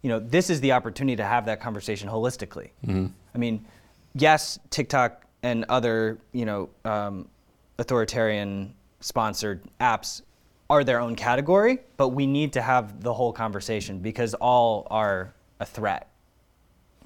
you know, this is the opportunity to have that conversation holistically. Mm-hmm. I mean, yes, TikTok and other, you know, um, authoritarian-sponsored apps are their own category, but we need to have the whole conversation, because all are a threat.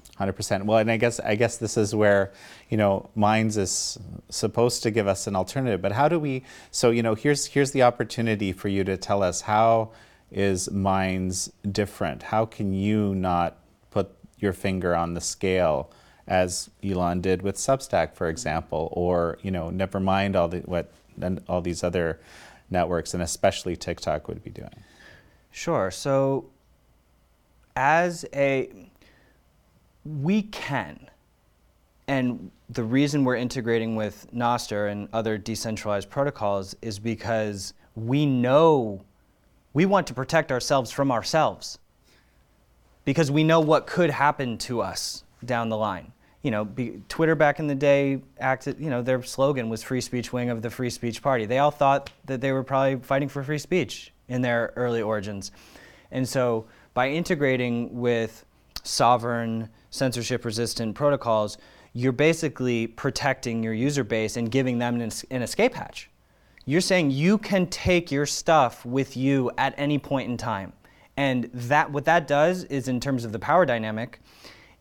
one hundred percent. Well, and I guess I guess this is where, you know, Minds is supposed to give us an alternative. But how do we? So, you know, here's here's the opportunity for you to tell us, how is Minds different? How can you not put your finger on the scale as Elon did with Substack, for example, or, you know, never mind all the what and all these other networks, and especially TikTok, would be doing? Sure. So as a, we can, and the reason we're integrating with Nostr and other decentralized protocols is because we know we want to protect ourselves from ourselves, because we know what could happen to us down the line. You know, be, Twitter back in the day acted, you know, their slogan was free speech wing of the free speech party. They all thought that they were probably fighting for free speech in their early origins. And so by integrating with sovereign, censorship resistant protocols, you're basically protecting your user base and giving them an, an escape hatch. You're saying you can take your stuff with you at any point in time. And that, what that does is, in terms of the power dynamic,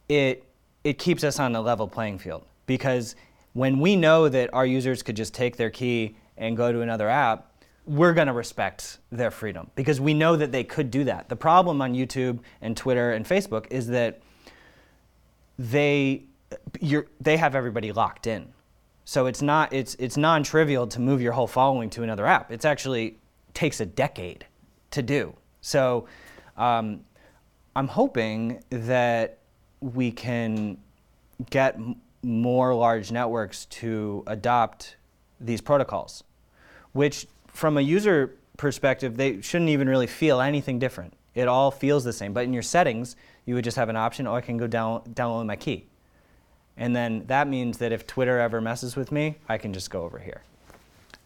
it it keeps us on a level playing field, because when we know that our users could just take their key and go to another app, we're going to respect their freedom, because we know that they could do that. The problem on YouTube and Twitter and Facebook is that they you're, they have everybody locked in. So it's not it's it's non-trivial to move your whole following to another app. It's actually takes a decade to do. So um, I'm hoping that we can get m- more large networks to adopt these protocols, which, from a user perspective, they shouldn't even really feel anything different. It all feels the same. But in your settings, you would just have an option, oh, I can go down, download my key. And then that means that if Twitter ever messes with me, I can just go over here.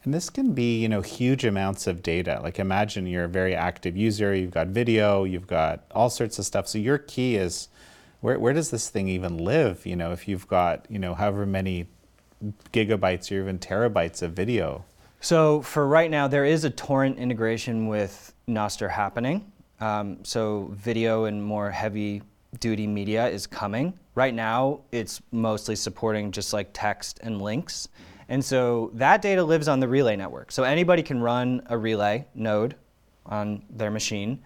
And this can be, you know, huge amounts of data. Like, imagine you're a very active user, you've got video, you've got all sorts of stuff. So your key is, where, where does this thing even live? You know, if you've got, you know, however many gigabytes or even terabytes of video. So for right now, there is a torrent integration with Nostr happening. Um, so video and more heavy duty media is coming. Right now, it's mostly supporting just like text and links. And so that data lives on the relay network. So anybody can run a relay node on their machine.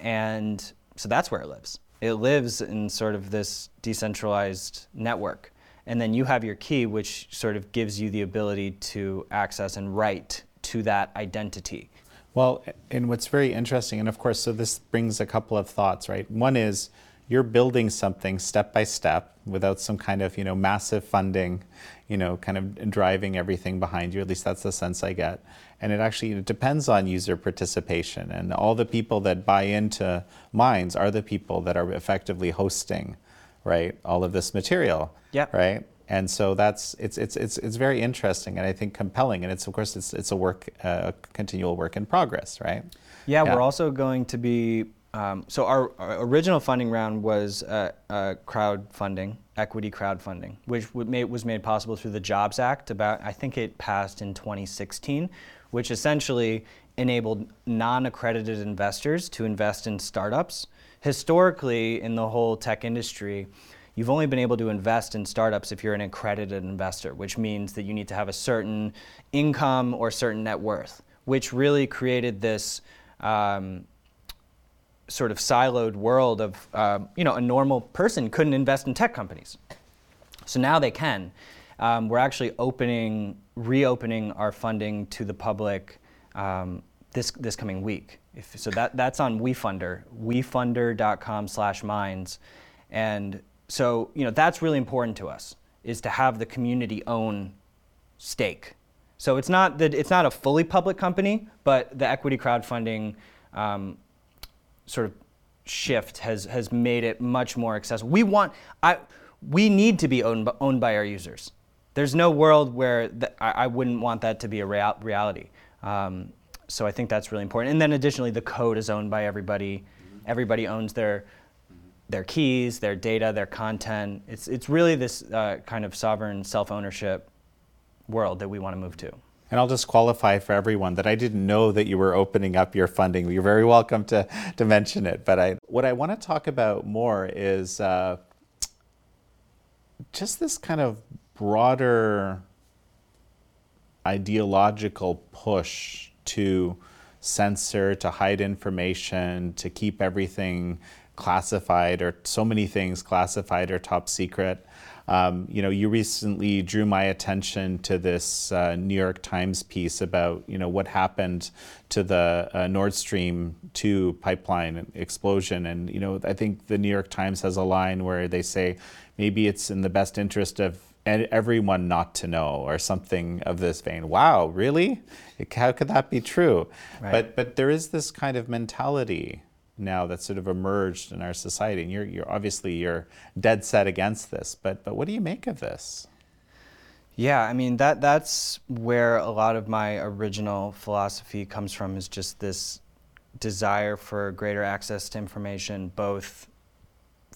And so that's where it lives. It lives in sort of this decentralized network. And then you have your key, which sort of gives you the ability to access and write to that identity. Well, and what's very interesting, and of course, so this brings a couple of thoughts, right? One is you're building something step by step without some kind of, you know, massive funding, you know, kind of driving everything behind you. At least that's the sense I get. And it actually it depends on user participation. And all the people that buy into Minds are the people that are effectively hosting, right, all of this material, yeah, right? And so that's it's it's it's it's very interesting, and I think compelling. And it's of course it's it's a work, uh, continual work in progress, right? Yeah, yeah. We're also going to be um, so our, our original funding round was uh, uh, crowdfunding, equity crowdfunding, which was made possible through the Jobs Act. About I think it passed in twenty sixteen, which essentially enabled non-accredited investors to invest in startups. Historically, in the whole tech industry, you've only been able to invest in startups if you're an accredited investor, which means that you need to have a certain income or certain net worth, which really created this um, sort of siloed world of, uh, you know, a normal person couldn't invest in tech companies. So now they can. Um, we're actually opening, reopening our funding to the public um, this this coming week. If, so that that's on WeFunder, wefunder dot com slash minds, and so you know that's really important to us is to have the community own stake. So it's not that it's not a fully public company, but the equity crowdfunding um, sort of shift has has made it much more accessible. We want I we need to be owned owned by our users. There's no world where the, I, I wouldn't want that to be a real, reality. Um, So I think that's really important. And then additionally, the code is owned by everybody. Mm-hmm. Everybody owns their their keys, their data, their content. It's it's really this uh, kind of sovereign self-ownership world that we want to move to. And I'll just qualify for everyone that I didn't know that you were opening up your funding. You're very welcome to, to mention it. But I, what I want to talk about more is uh, just this kind of broader ideological push to censor, to hide information, to keep everything classified, or so many things classified or top secret. Um, you know, you recently drew my attention to this uh, New York Times piece about, you know, what happened to the uh, Nord Stream two pipeline explosion. And, you know, I think the New York Times has a line where they say, maybe it's in the best interest of and everyone not to know, or something of this vein. Wow, really? How could that be true? Right. But but there is this kind of mentality now that's sort of emerged in our society, and you're you're obviously you're dead set against this. But but what do you make of this? Yeah, I mean that that's where a lot of my original philosophy comes from, is just this desire for greater access to information, both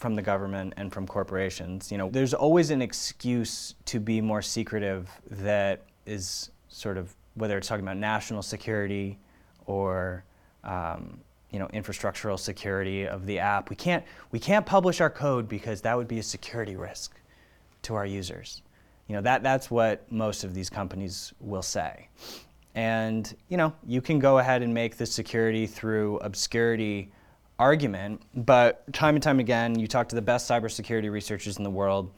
from the government and from corporations. You know, there's always an excuse to be more secretive that is sort of, whether it's talking about national security or, um, you know, infrastructural security of the app. We can't, we can't publish our code because that would be a security risk to our users. You know, that, that's what most of these companies will say. And, you know, you can go ahead and make the security through obscurity argument, but time and time again, you talk to the best cybersecurity researchers in the world,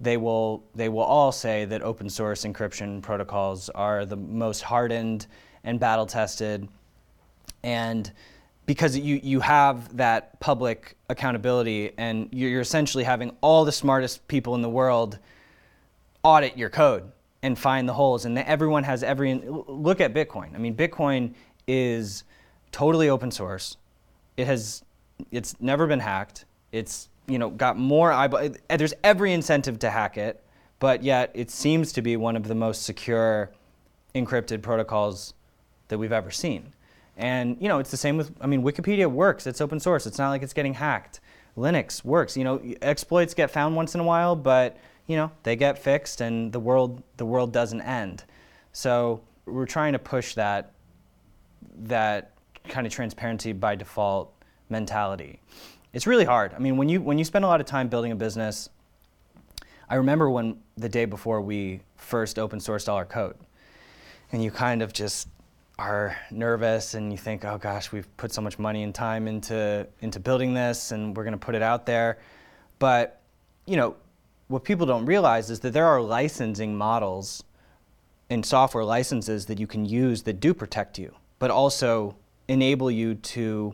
they will they will all say that open source encryption protocols are the most hardened and battle tested, and because you you have that public accountability, and you're essentially having all the smartest people in the world audit your code and find the holes, and everyone has every look at Bitcoin. I mean, Bitcoin is totally open source. It has, it's never been hacked. It's, you know, got more eyeball, there's every incentive to hack it, but yet it seems to be one of the most secure encrypted protocols that we've ever seen. And, you know, it's the same with, I mean, Wikipedia works, it's open source. It's not like it's getting hacked. Linux works, you know, exploits get found once in a while, but, you know, they get fixed, and the world, the world doesn't end. So we're trying to push that that kind of transparency by default mentality. It's really hard. I mean, when you when you spend a lot of time building a business, I remember when the day before we first open sourced all our code, and you kind of just are nervous and you think, oh gosh, we've put so much money and time into into building this, and we're going to put it out there. But you know, what people don't realize is that there are licensing models and software licenses that you can use that do protect you, but also enable you to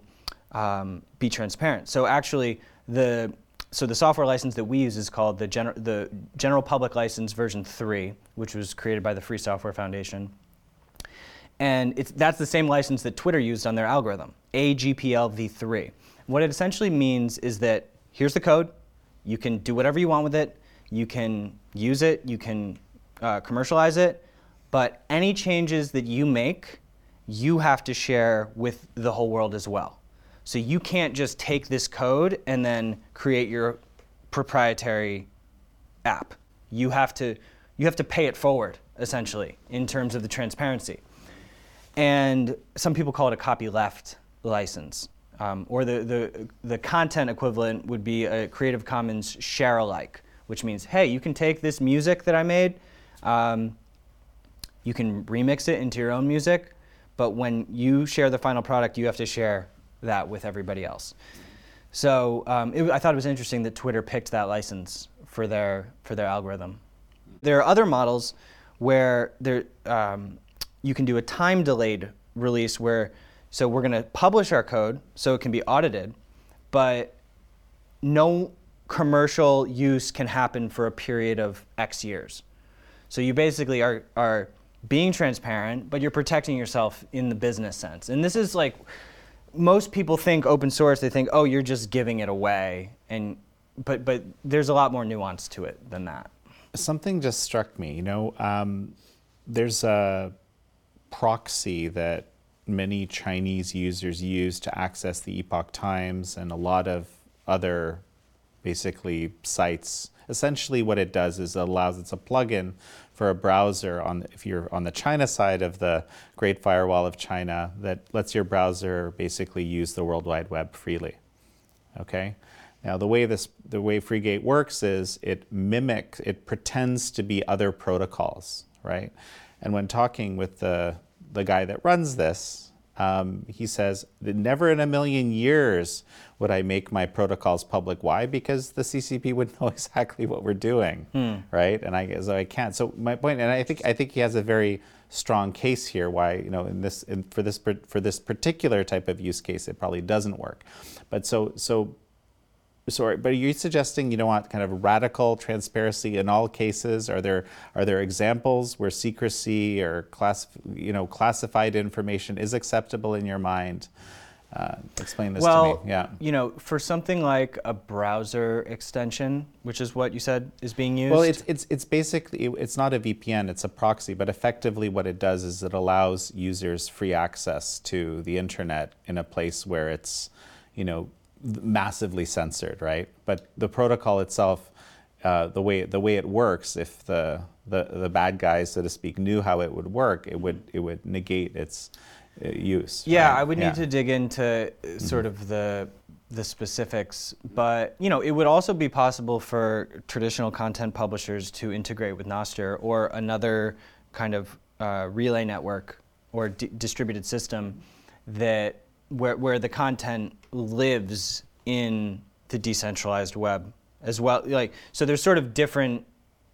um, be transparent. So actually, the so the software license that we use is called the general the General Public License version three, which was created by the Free Software Foundation, and it's that's the same license that Twitter used on their algorithm, A G P L v three. What it essentially means is that here's the code, you can do whatever you want with it, you can use it, you can uh, commercialize it, but any changes that you make, you have to share with the whole world as well. So you can't just take this code and then create your proprietary app. You have to you have to pay it forward, essentially, in terms of the transparency. And some people call it a copyleft license, um, or the, the the content equivalent would be a Creative Commons share alike, which means, hey, you can take this music that I made, um, you can remix it into your own music, but when you share the final product, you have to share that with everybody else. So um, it, I thought it was interesting that Twitter picked that license for their for their algorithm. There are other models where there um, you can do a time-delayed release where, so we're going to publish our code so it can be audited, but no commercial use can happen for a period of X years. So you basically are are being transparent, but you're protecting yourself in the business sense. And this is like, most people think open source, they think, oh, you're just giving it away. And but but there's a lot more nuance to it than that. Something just struck me, you know, um, there's a proxy that many Chinese users use to access the Epoch Times and a lot of other basically sites. Essentially what it does is it allows, it's a plugin for a browser on, if you're on the China side of the Great Firewall of China, that lets your browser basically use the World Wide Web freely. Okay? Now the way this, the way FreeGate works is it mimics, it pretends to be other protocols, right? And when talking with the, the guy that runs this, um, he says that never in a million years would I make my protocols public. Why? Because the C C P would know exactly what we're doing, hmm. right? And I so I can't. So my point, and I think I think he has a very strong case here. Why, you know, in this in, for this for this particular type of use case, it probably doesn't work. But so so. Sorry, but are you suggesting you don't want kind of radical transparency in all cases? Are there are there examples where secrecy or class you know classified information is acceptable in your mind? Uh, explain this well, to me. Yeah. You know, for something like a browser extension, which is what you said is being used. Well, it's it's it's basically it's not a V P N, it's a proxy, but effectively what it does is it allows users free access to the internet in a place where it's, you know, massively censored, right? But the protocol itself, uh, the way the way it works, if the, the the bad guys, so to speak, knew how it would work, it would it would negate its uh, use. Yeah, right? I would yeah. need to dig into sort mm-hmm. of the the specifics, but you know, it would also be possible for traditional content publishers to integrate with Nostr or another kind of uh, relay network or d- distributed system that where where the content lives in the decentralized web as well. Like, so there's sort of different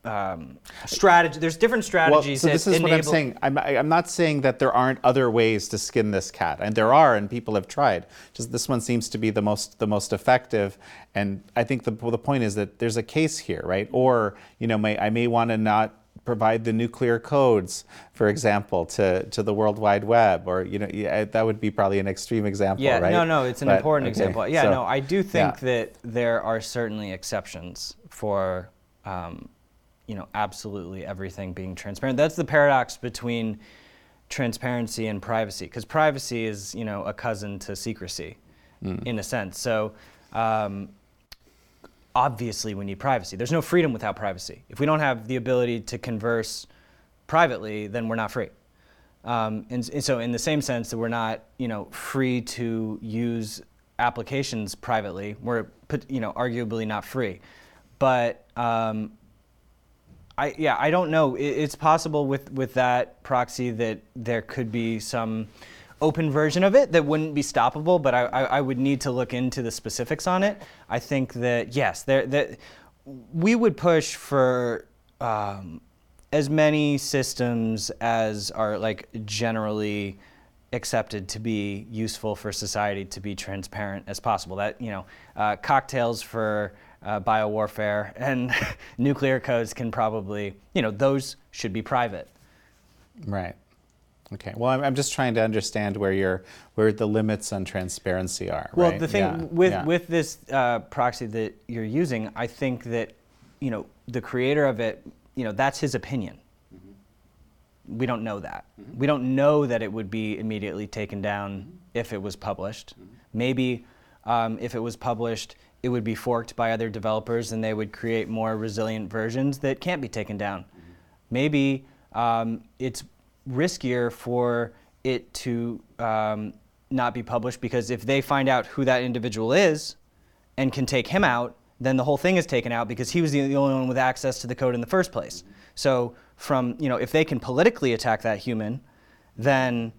um, strategy. There's different strategies. Well, so this that is enable- what I'm saying. I'm, I'm not saying that there aren't other ways to skin this cat, and there are, and people have tried. Just this one seems to be the most the most effective. And I think the well, the point is that there's a case here, right? Or you know, may, I may want to not provide the nuclear codes, for example, to, to the World Wide Web, or you know, yeah, that would be probably an extreme example, yeah, right? Yeah, no, no, it's an but, important okay, example. Yeah, so, no, I do think yeah. that there are certainly exceptions for, um, you know, absolutely everything being transparent. That's the paradox between transparency and privacy, because privacy is, you know, a cousin to secrecy, mm. in a sense. So. Um, Obviously, we need privacy. There's no freedom without privacy. If we don't have the ability to converse privately, then we're not free. Um, and, and so in the same sense that we're not, you know, free to use applications privately, we're, you know, arguably not free. But um, I, yeah, I don't know. It, it's possible with, with that proxy that there could be some open version of it that wouldn't be stoppable, but I, I, I would need to look into the specifics on it. I think that, yes, there, that we would push for um, as many systems as are like generally accepted to be useful for society to be transparent as possible. That, you know, uh, cocktails for uh, biowarfare and nuclear codes can probably, you know, those should be private. Right. Okay. Well, I'm, I'm just trying to understand where your where the limits on transparency are. Well, right? the thing yeah. with yeah. with this uh, proxy that you're using, I think that, you know, the creator of it, you know, that's his opinion. We don't know that. Mm-hmm. We don't know that it would be immediately taken down mm-hmm. if it was published. Mm-hmm. Maybe um, if it was published, it would be forked by other developers and they would create more resilient versions that can't be taken down. Mm-hmm. Maybe um, it's riskier for it to um, not be published because if they find out who that individual is and can take him out, then the whole thing is taken out because he was the only one with access to the code in the first place. Mm-hmm. So from, you know, if they can politically attack that human, then,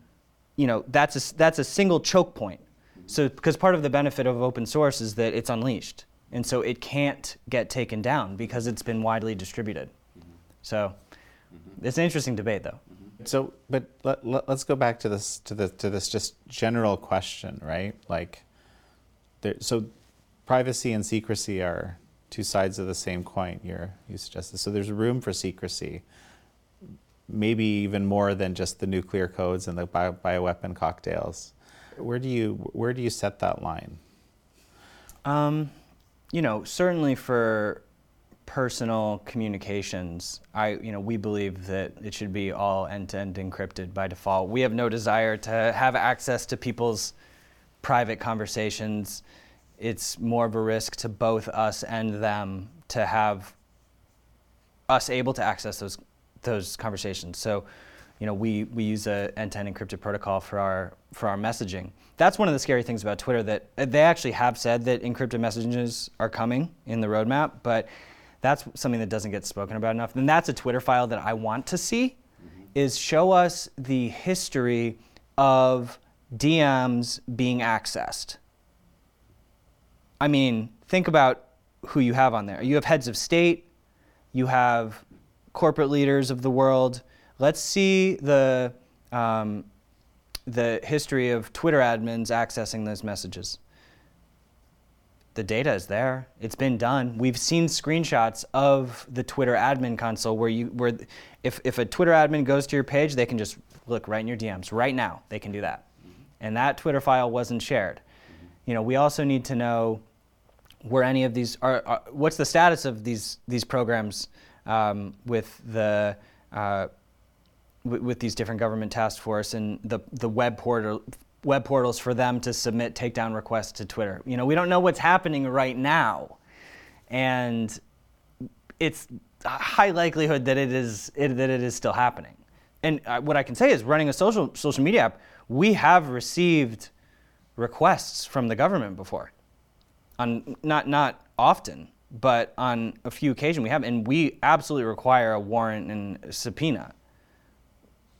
you know, that's a, that's a single choke point. Mm-hmm. So because part of the benefit of open source is that it's unleashed. And so it can't get taken down because it's been widely distributed. Mm-hmm. So mm-hmm. it's an interesting debate, though. Mm-hmm. So but let, let, let's go back to this, to, the, to this just general question, right? Like, there, so privacy and secrecy are two sides of the same coin, you're, you suggested. So there's room for secrecy, maybe even more than just the nuclear codes and the bio, bioweapon cocktails. Where do you where do you set that line? Um, you know, certainly for personal communications, I you know we believe that it should be all end-to-end encrypted by default. We have no desire to have access to people's private conversations. It's more of a risk to both us and them to have us able to access those those conversations. So, you know, we we use a end-to-end encrypted protocol for our for our messaging. That's one of the scary things about Twitter, that they actually have said that encrypted messages are coming in the roadmap, but that's something that doesn't get spoken about enough. And that's a Twitter file that I want to see, mm-hmm. is show us the history of D Ms being accessed. I mean, think about who you have on there. You have heads of state, you have corporate leaders of the world. Let's see the um, the history of Twitter admins accessing those messages. The data is there. It's been done. We've seen screenshots of the Twitter admin console where you where if if a Twitter admin goes to your page, they can just look right in your D Ms right now. They can do that. And that Twitter file wasn't shared. You know, we also need to know were any of these are, are what's the status of these these programs um, with the uh, w- with these different government task force and the the web portal web portals for them to submit takedown requests to Twitter. You know, we don't know what's happening right now, and it's a high likelihood that it is it, that it is still happening. And uh, what I can say is, running a social social media app, we have received requests from the government before. On not not often, but on a few occasions we have, and we absolutely require a warrant and a subpoena.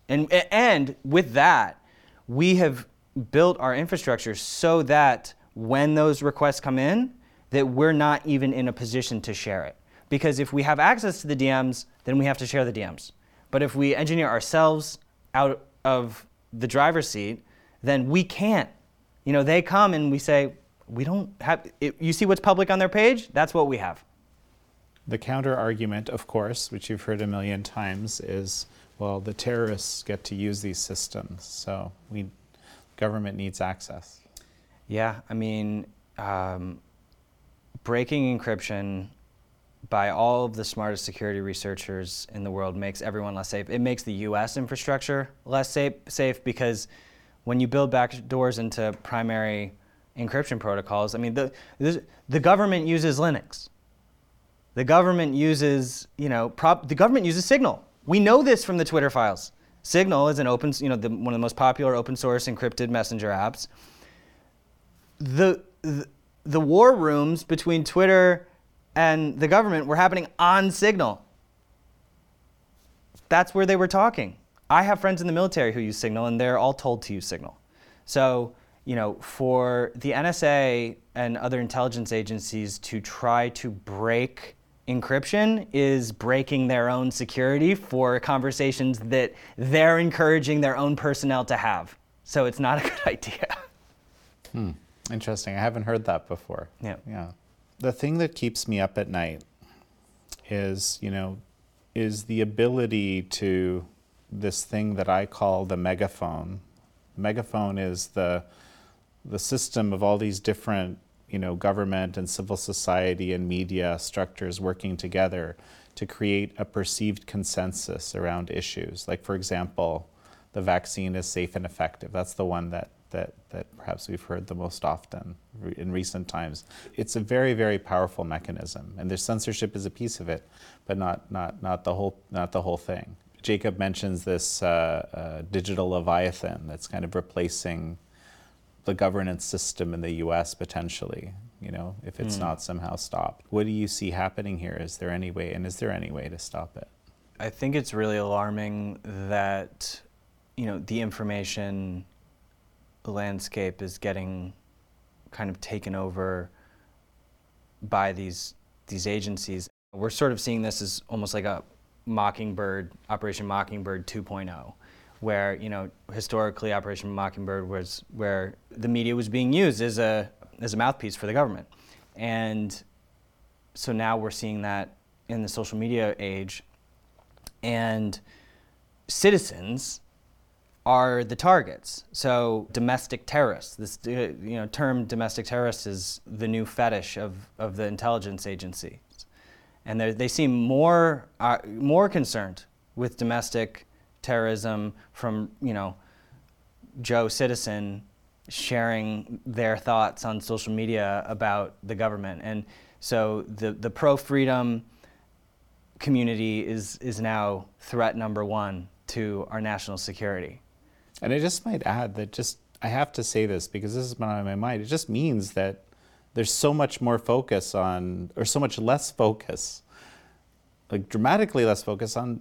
And and with that, we have built our infrastructure so that when those requests come in, that we're not even in a position to share it. Because if we have access to the D Ms, then we have to share the D Ms. But if we engineer ourselves out of the driver's seat, then we can't. You know, they come and we say, we don't have, it, you see what's public on their page? That's what we have. The counter argument, of course, which you've heard a million times is, well, the terrorists get to use these systems, so we, government needs access. Yeah, I mean, um, breaking encryption by all of the smartest security researchers in the world makes everyone less safe. It makes the U S infrastructure less safe, safe because when you build back doors into primary encryption protocols, I mean, the the, the government uses Linux. The government uses, you know, prop, the government uses Signal. We know this from the Twitter files. Signal is an open, you know, the, one of the most popular open source encrypted messenger apps. The, the the war rooms between Twitter and the government were happening on Signal. That's where they were talking. I have friends in the military who use Signal, and they're all told to use Signal. So, you know, for the N S A and other intelligence agencies to try to break encryption is breaking their own security for conversations that they're encouraging their own personnel to have. So it's not a good idea. Hmm. Interesting. I haven't heard that before. Yeah. Yeah. The thing that keeps me up at night is, you know, is the ability to this thing that I call the megaphone. Megaphone is the the system of all these different, you know, government and civil society and media structures working together to create a perceived consensus around issues. Like, for example, the vaccine is safe and effective. That's the one that That, that perhaps we've heard the most often re- in recent times. It's a very, very powerful mechanism, and there's censorship is a piece of it, but not not not the whole not the whole thing. Jacob mentions this uh, uh, digital leviathan that's kind of replacing the governance system in the U S potentially. You know, if it's mm. not somehow stopped, what do you see happening here? Is there any way, and is there any way to stop it? I think it's really alarming that, you know, the information landscape is getting kind of taken over by these these agencies. We're sort of seeing this as almost like a Mockingbird, Operation Mockingbird two point oh, where, you know, historically Operation Mockingbird was where the media was being used as a as a mouthpiece for the government. And so now we're seeing that in the social media age, and citizens are the targets. So domestic terrorists, this uh, you know, term domestic terrorists is the new fetish of, of the intelligence agencies. And they seem more uh, more concerned with domestic terrorism from, you know, Joe Citizen sharing their thoughts on social media about the government. And so the, the pro-freedom community is, is now threat number one to our national security. And I just might add that just, I have to say this because this has been on my mind, it just means that there's so much more focus on, or so much less focus, like dramatically less focus on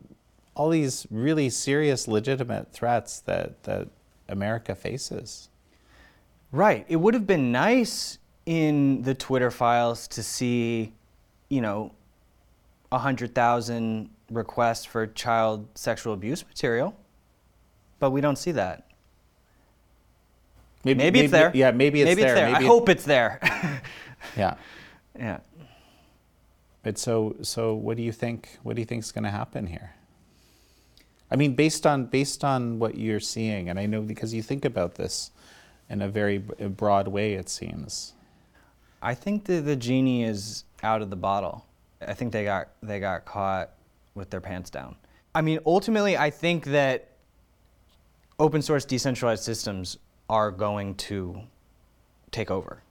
all these really serious, legitimate threats that, that America faces. Right, it would have been nice in the Twitter files to see, you know, one hundred thousand requests for child sexual abuse material, but we don't see that. Maybe, maybe, maybe it's there. Yeah, maybe it's maybe there. It's there. Maybe I it... hope it's there. Yeah, yeah. But so, so what do you think? What do you think is going to happen here? I mean, based on based on what you're seeing, and I know because you think about this in a very broad way, it seems. I think the the genie is out of the bottle. I think they got they got caught with their pants down. I mean, ultimately, I think that open source decentralized systems are going to take over,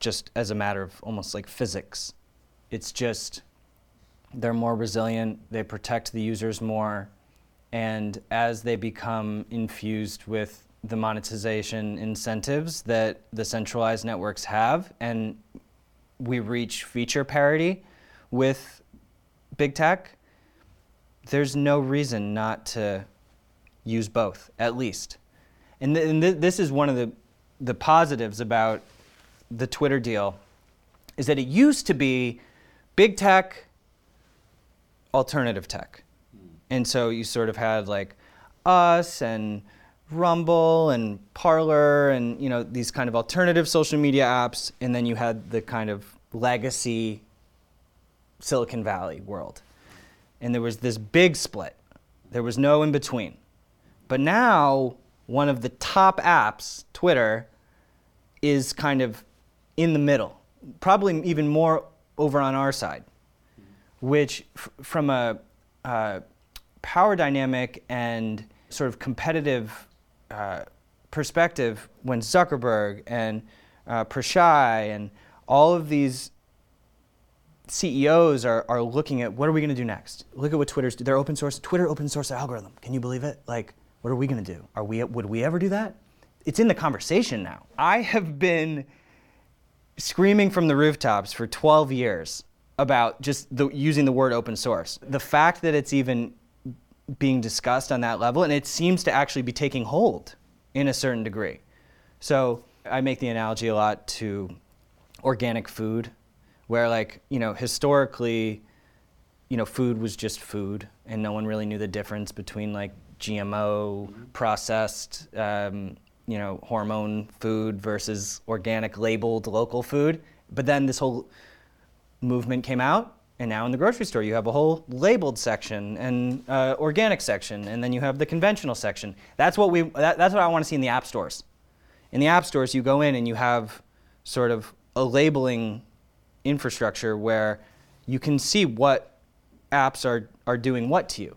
just as a matter of almost like physics. It's just, they're more resilient, they protect the users more, and as they become infused with the monetization incentives that the centralized networks have, and we reach feature parity with big tech, there's no reason not to use both, at least. And, th- and th- this is one of the, the positives about the Twitter deal, is that it used to be big tech, alternative tech. And so you sort of had like us and Rumble and Parler and, you know, these kind of alternative social media apps, and then you had the kind of legacy Silicon Valley world. And there was this big split. There was no in between. But now, one of the top apps, Twitter, is kind of in the middle, probably even more over on our side, which f- from a uh, power dynamic and sort of competitive uh, perspective, when Zuckerberg and uh, Prashai and all of these C E Os are, are looking at what are we going to do next? Look at what Twitter's do. They're open source. Twitter open source algorithm. Can you believe it? Like, what are we going to do? Are we? Would we ever do that? It's in the conversation now. I have been screaming from the rooftops for twelve years about just the, using the word open source. The fact that it's even being discussed on that level, and it seems to actually be taking hold in a certain degree. So I make the analogy a lot to organic food, where, like, you know, historically, you know, food was just food, and no one really knew the difference between, like, G M O, processed, um, you know, hormone food versus organic labeled local food. But then this whole movement came out, and now in the grocery store you have a whole labeled section and uh, organic section, and then you have the conventional section. That's what we. That, that's what I want to see in the app stores. In the app stores, you go in and you have sort of a labeling infrastructure where you can see what apps are, are doing what to you.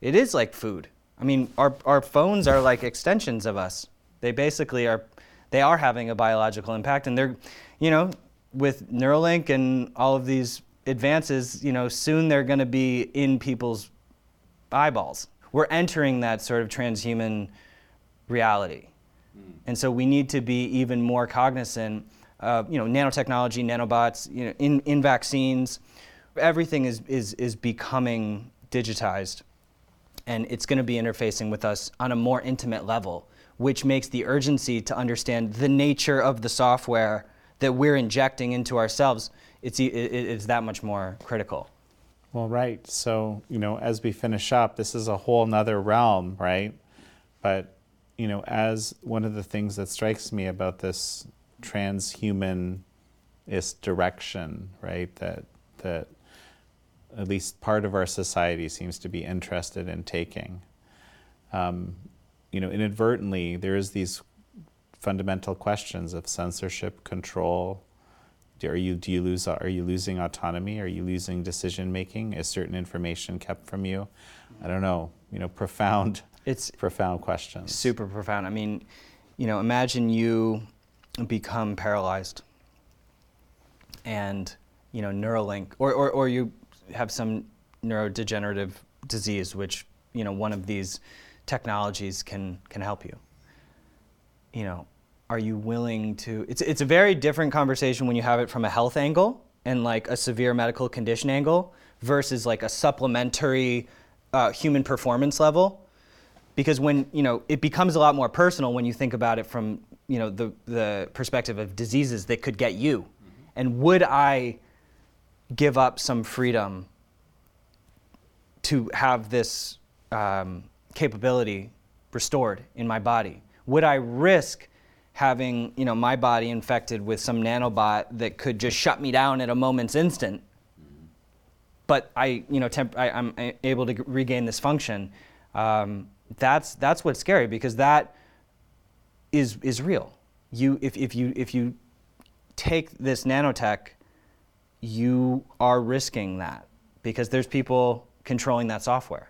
It is like food. I mean, our our phones are like extensions of us. They basically are, they are having a biological impact, and they're, you know, with Neuralink and all of these advances, you know, soon they're going to be in people's eyeballs. We're entering that sort of transhuman reality. Mm. And so we need to be even more cognizant of, you know, nanotechnology, nanobots, you know, in, in vaccines. Everything is, is, is becoming digitized. And it's going to be interfacing with us on a more intimate level, which makes the urgency to understand the nature of the software that we're injecting into ourselves, it's, it's that much more critical. Well, right. So, you know, as we finish up, this is a whole nother realm, right? But, you know, as one of the things that strikes me about this transhumanist direction, right, that that at least part of our society seems to be interested in taking. Um, you know, inadvertently, there is these fundamental questions of censorship, control. Are you do you lose are you losing autonomy? Are you losing decision making? Is certain information kept from you? I don't know. You know, profound. It's profound questions. Super profound. I mean, you know, imagine you become paralyzed, and you know, Neuralink, or or or you. have some neurodegenerative disease, which, you know, one of these technologies can can help you. You know, are you willing to? It's it's a very different conversation when you have it from a health angle and like a severe medical condition angle versus like a supplementary uh, human performance level, because when you know it becomes a lot more personal when you think about it from you know the the perspective of diseases that could get you, mm-hmm. and would I give up some freedom to have this um, capability restored in my body? Would I risk having, you know, my body infected with some nanobot that could just shut me down at a moment's instant? But I, you know, temp- I, I'm able to regain this function. Um, that's that's what's scary, because that is is real. You if if you if you take this nanotech, you are risking that, because there's people controlling that software.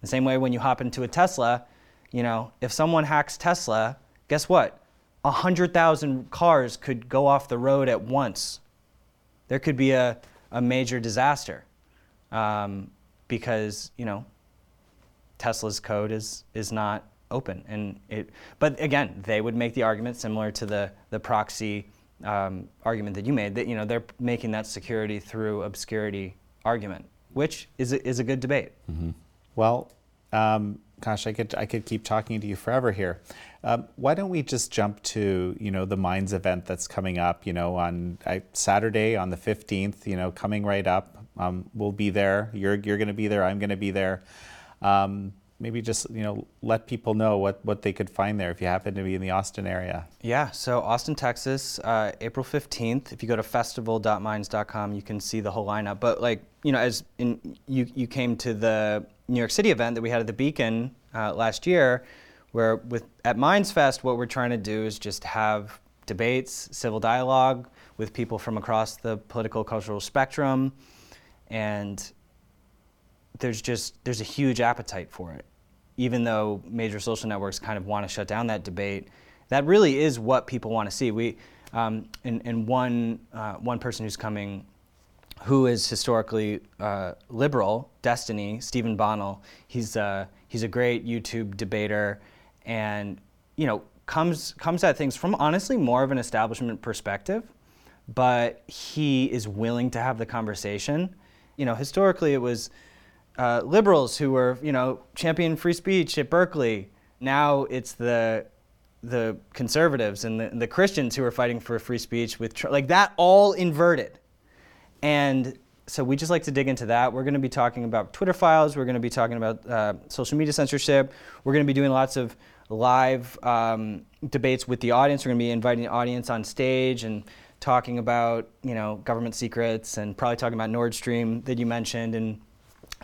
The same way when you hop into a Tesla, you know, if someone hacks Tesla, guess what? A hundred thousand cars could go off the road at once. There could be a, a major disaster um, because, you know, Tesla's code is is not open. And it. But again, they would make the argument similar to the, the proxy Um, argument that you made, that you know they're making that security through obscurity argument, which is a, is a good debate. Mm-hmm. Well, um, gosh, I could I could keep talking to you forever here. Um, why don't we just jump to you know the Minds event that's coming up? You know on I, Saturday on the fifteenth. You know coming right up. Um, we'll be there. You're you're going to be there. I'm going to be there. Um, Maybe just you know let people know what, what they could find there if you happen to be in the Austin area. Yeah, so Austin, Texas, uh, April fifteenth. If you go to festival dot minds dot com, you can see the whole lineup. But like you know, as in you you came to the New York City event that we had at the Beacon uh, last year, where with at Minds Fest, what we're trying to do is just have debates, civil dialogue with people from across the political cultural spectrum, and there's just there's a huge appetite for it. Even though major social networks kind of want to shut down that debate, that really is what people want to see. We, um, and, and one uh, one person who's coming who is historically uh, liberal, Destiny, Stephen Bonnell. He's uh, he's a great YouTube debater, and you know comes comes at things from honestly more of an establishment perspective, but he is willing to have the conversation. You know, historically it was uh, liberals who were you know championing free speech at Berkeley. Now it's the the conservatives and the, the Christians who are fighting for free speech with tr- like that all inverted. And so we just like to dig into that. We're going to be talking about Twitter files. We're going to be talking about uh, social media censorship. We're going to be doing lots of live um, debates with the audience. We're going to be inviting the audience on stage and talking about, you know, government secrets and probably talking about Nord Stream that you mentioned. And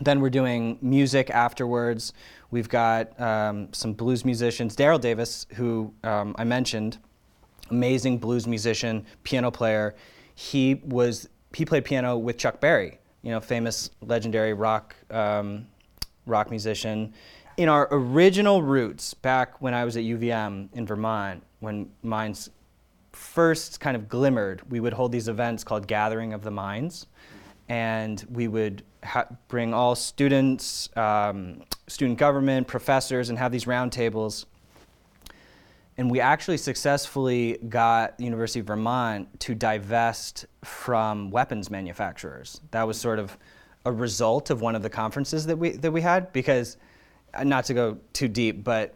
then we're doing music afterwards. We've got um, some blues musicians. Daryl Davis, who um, I mentioned, amazing blues musician, piano player. He was... He played piano with Chuck Berry, you know, famous, legendary rock um, rock musician. In our original roots, back when I was at U V M in Vermont, when Minds first kind of glimmered, we would hold these events called Gathering of the Minds, and we would ha- bring all students, um, student government, professors, and have these roundtables. And we actually successfully got the University of Vermont to divest from weapons manufacturers. That was sort of a result of one of the conferences that we that we had, because, not to go too deep, but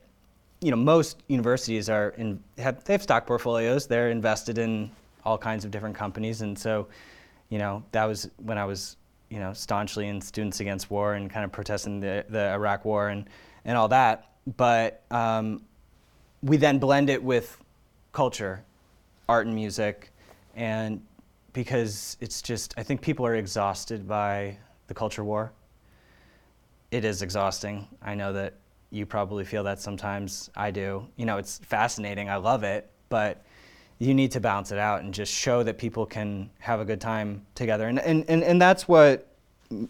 you know most universities are in have, they have stock portfolios. They're invested in all kinds of different companies, and so you know that was when I was you know staunchly in Students Against War and kind of protesting the the Iraq War and and all that, but. Um, We then blend it with culture, art and music, and because it's just, I think people are exhausted by the culture war. It is exhausting. I know that you probably feel that sometimes. I do. You know, it's fascinating. I love it, but you need to balance it out and just show that people can have a good time together. And and, and, and that's what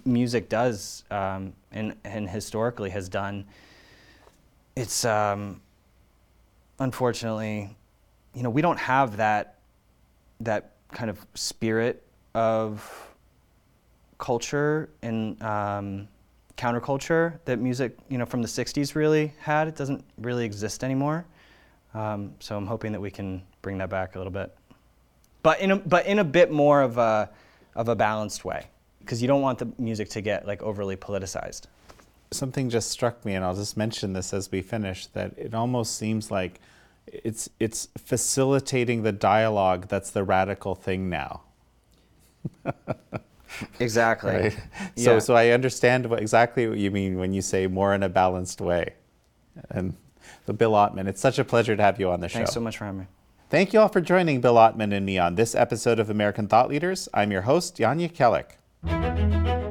music does um, and, and historically has done. It's... Um, Unfortunately, you know, we don't have that that kind of spirit of culture and um, counterculture that music, you know, from the sixties really had. It doesn't really exist anymore. Um, so I'm hoping that we can bring that back a little bit, but in a, but in a bit more of a of a balanced way, because you don't want the music to get like overly politicized. Something just struck me, and I'll just mention this as we finish, that it almost seems like it's it's facilitating the dialogue that's the radical thing now. Exactly. Right? Yeah. So so I understand what, exactly what you mean when you say more in a balanced way. And so Bill Ottman, it's such a pleasure to have you on the show. Thanks so much for having me. Thank you all for joining Bill Ottman and me on this episode of American Thought Leaders. I'm your host, Jan Jekielek.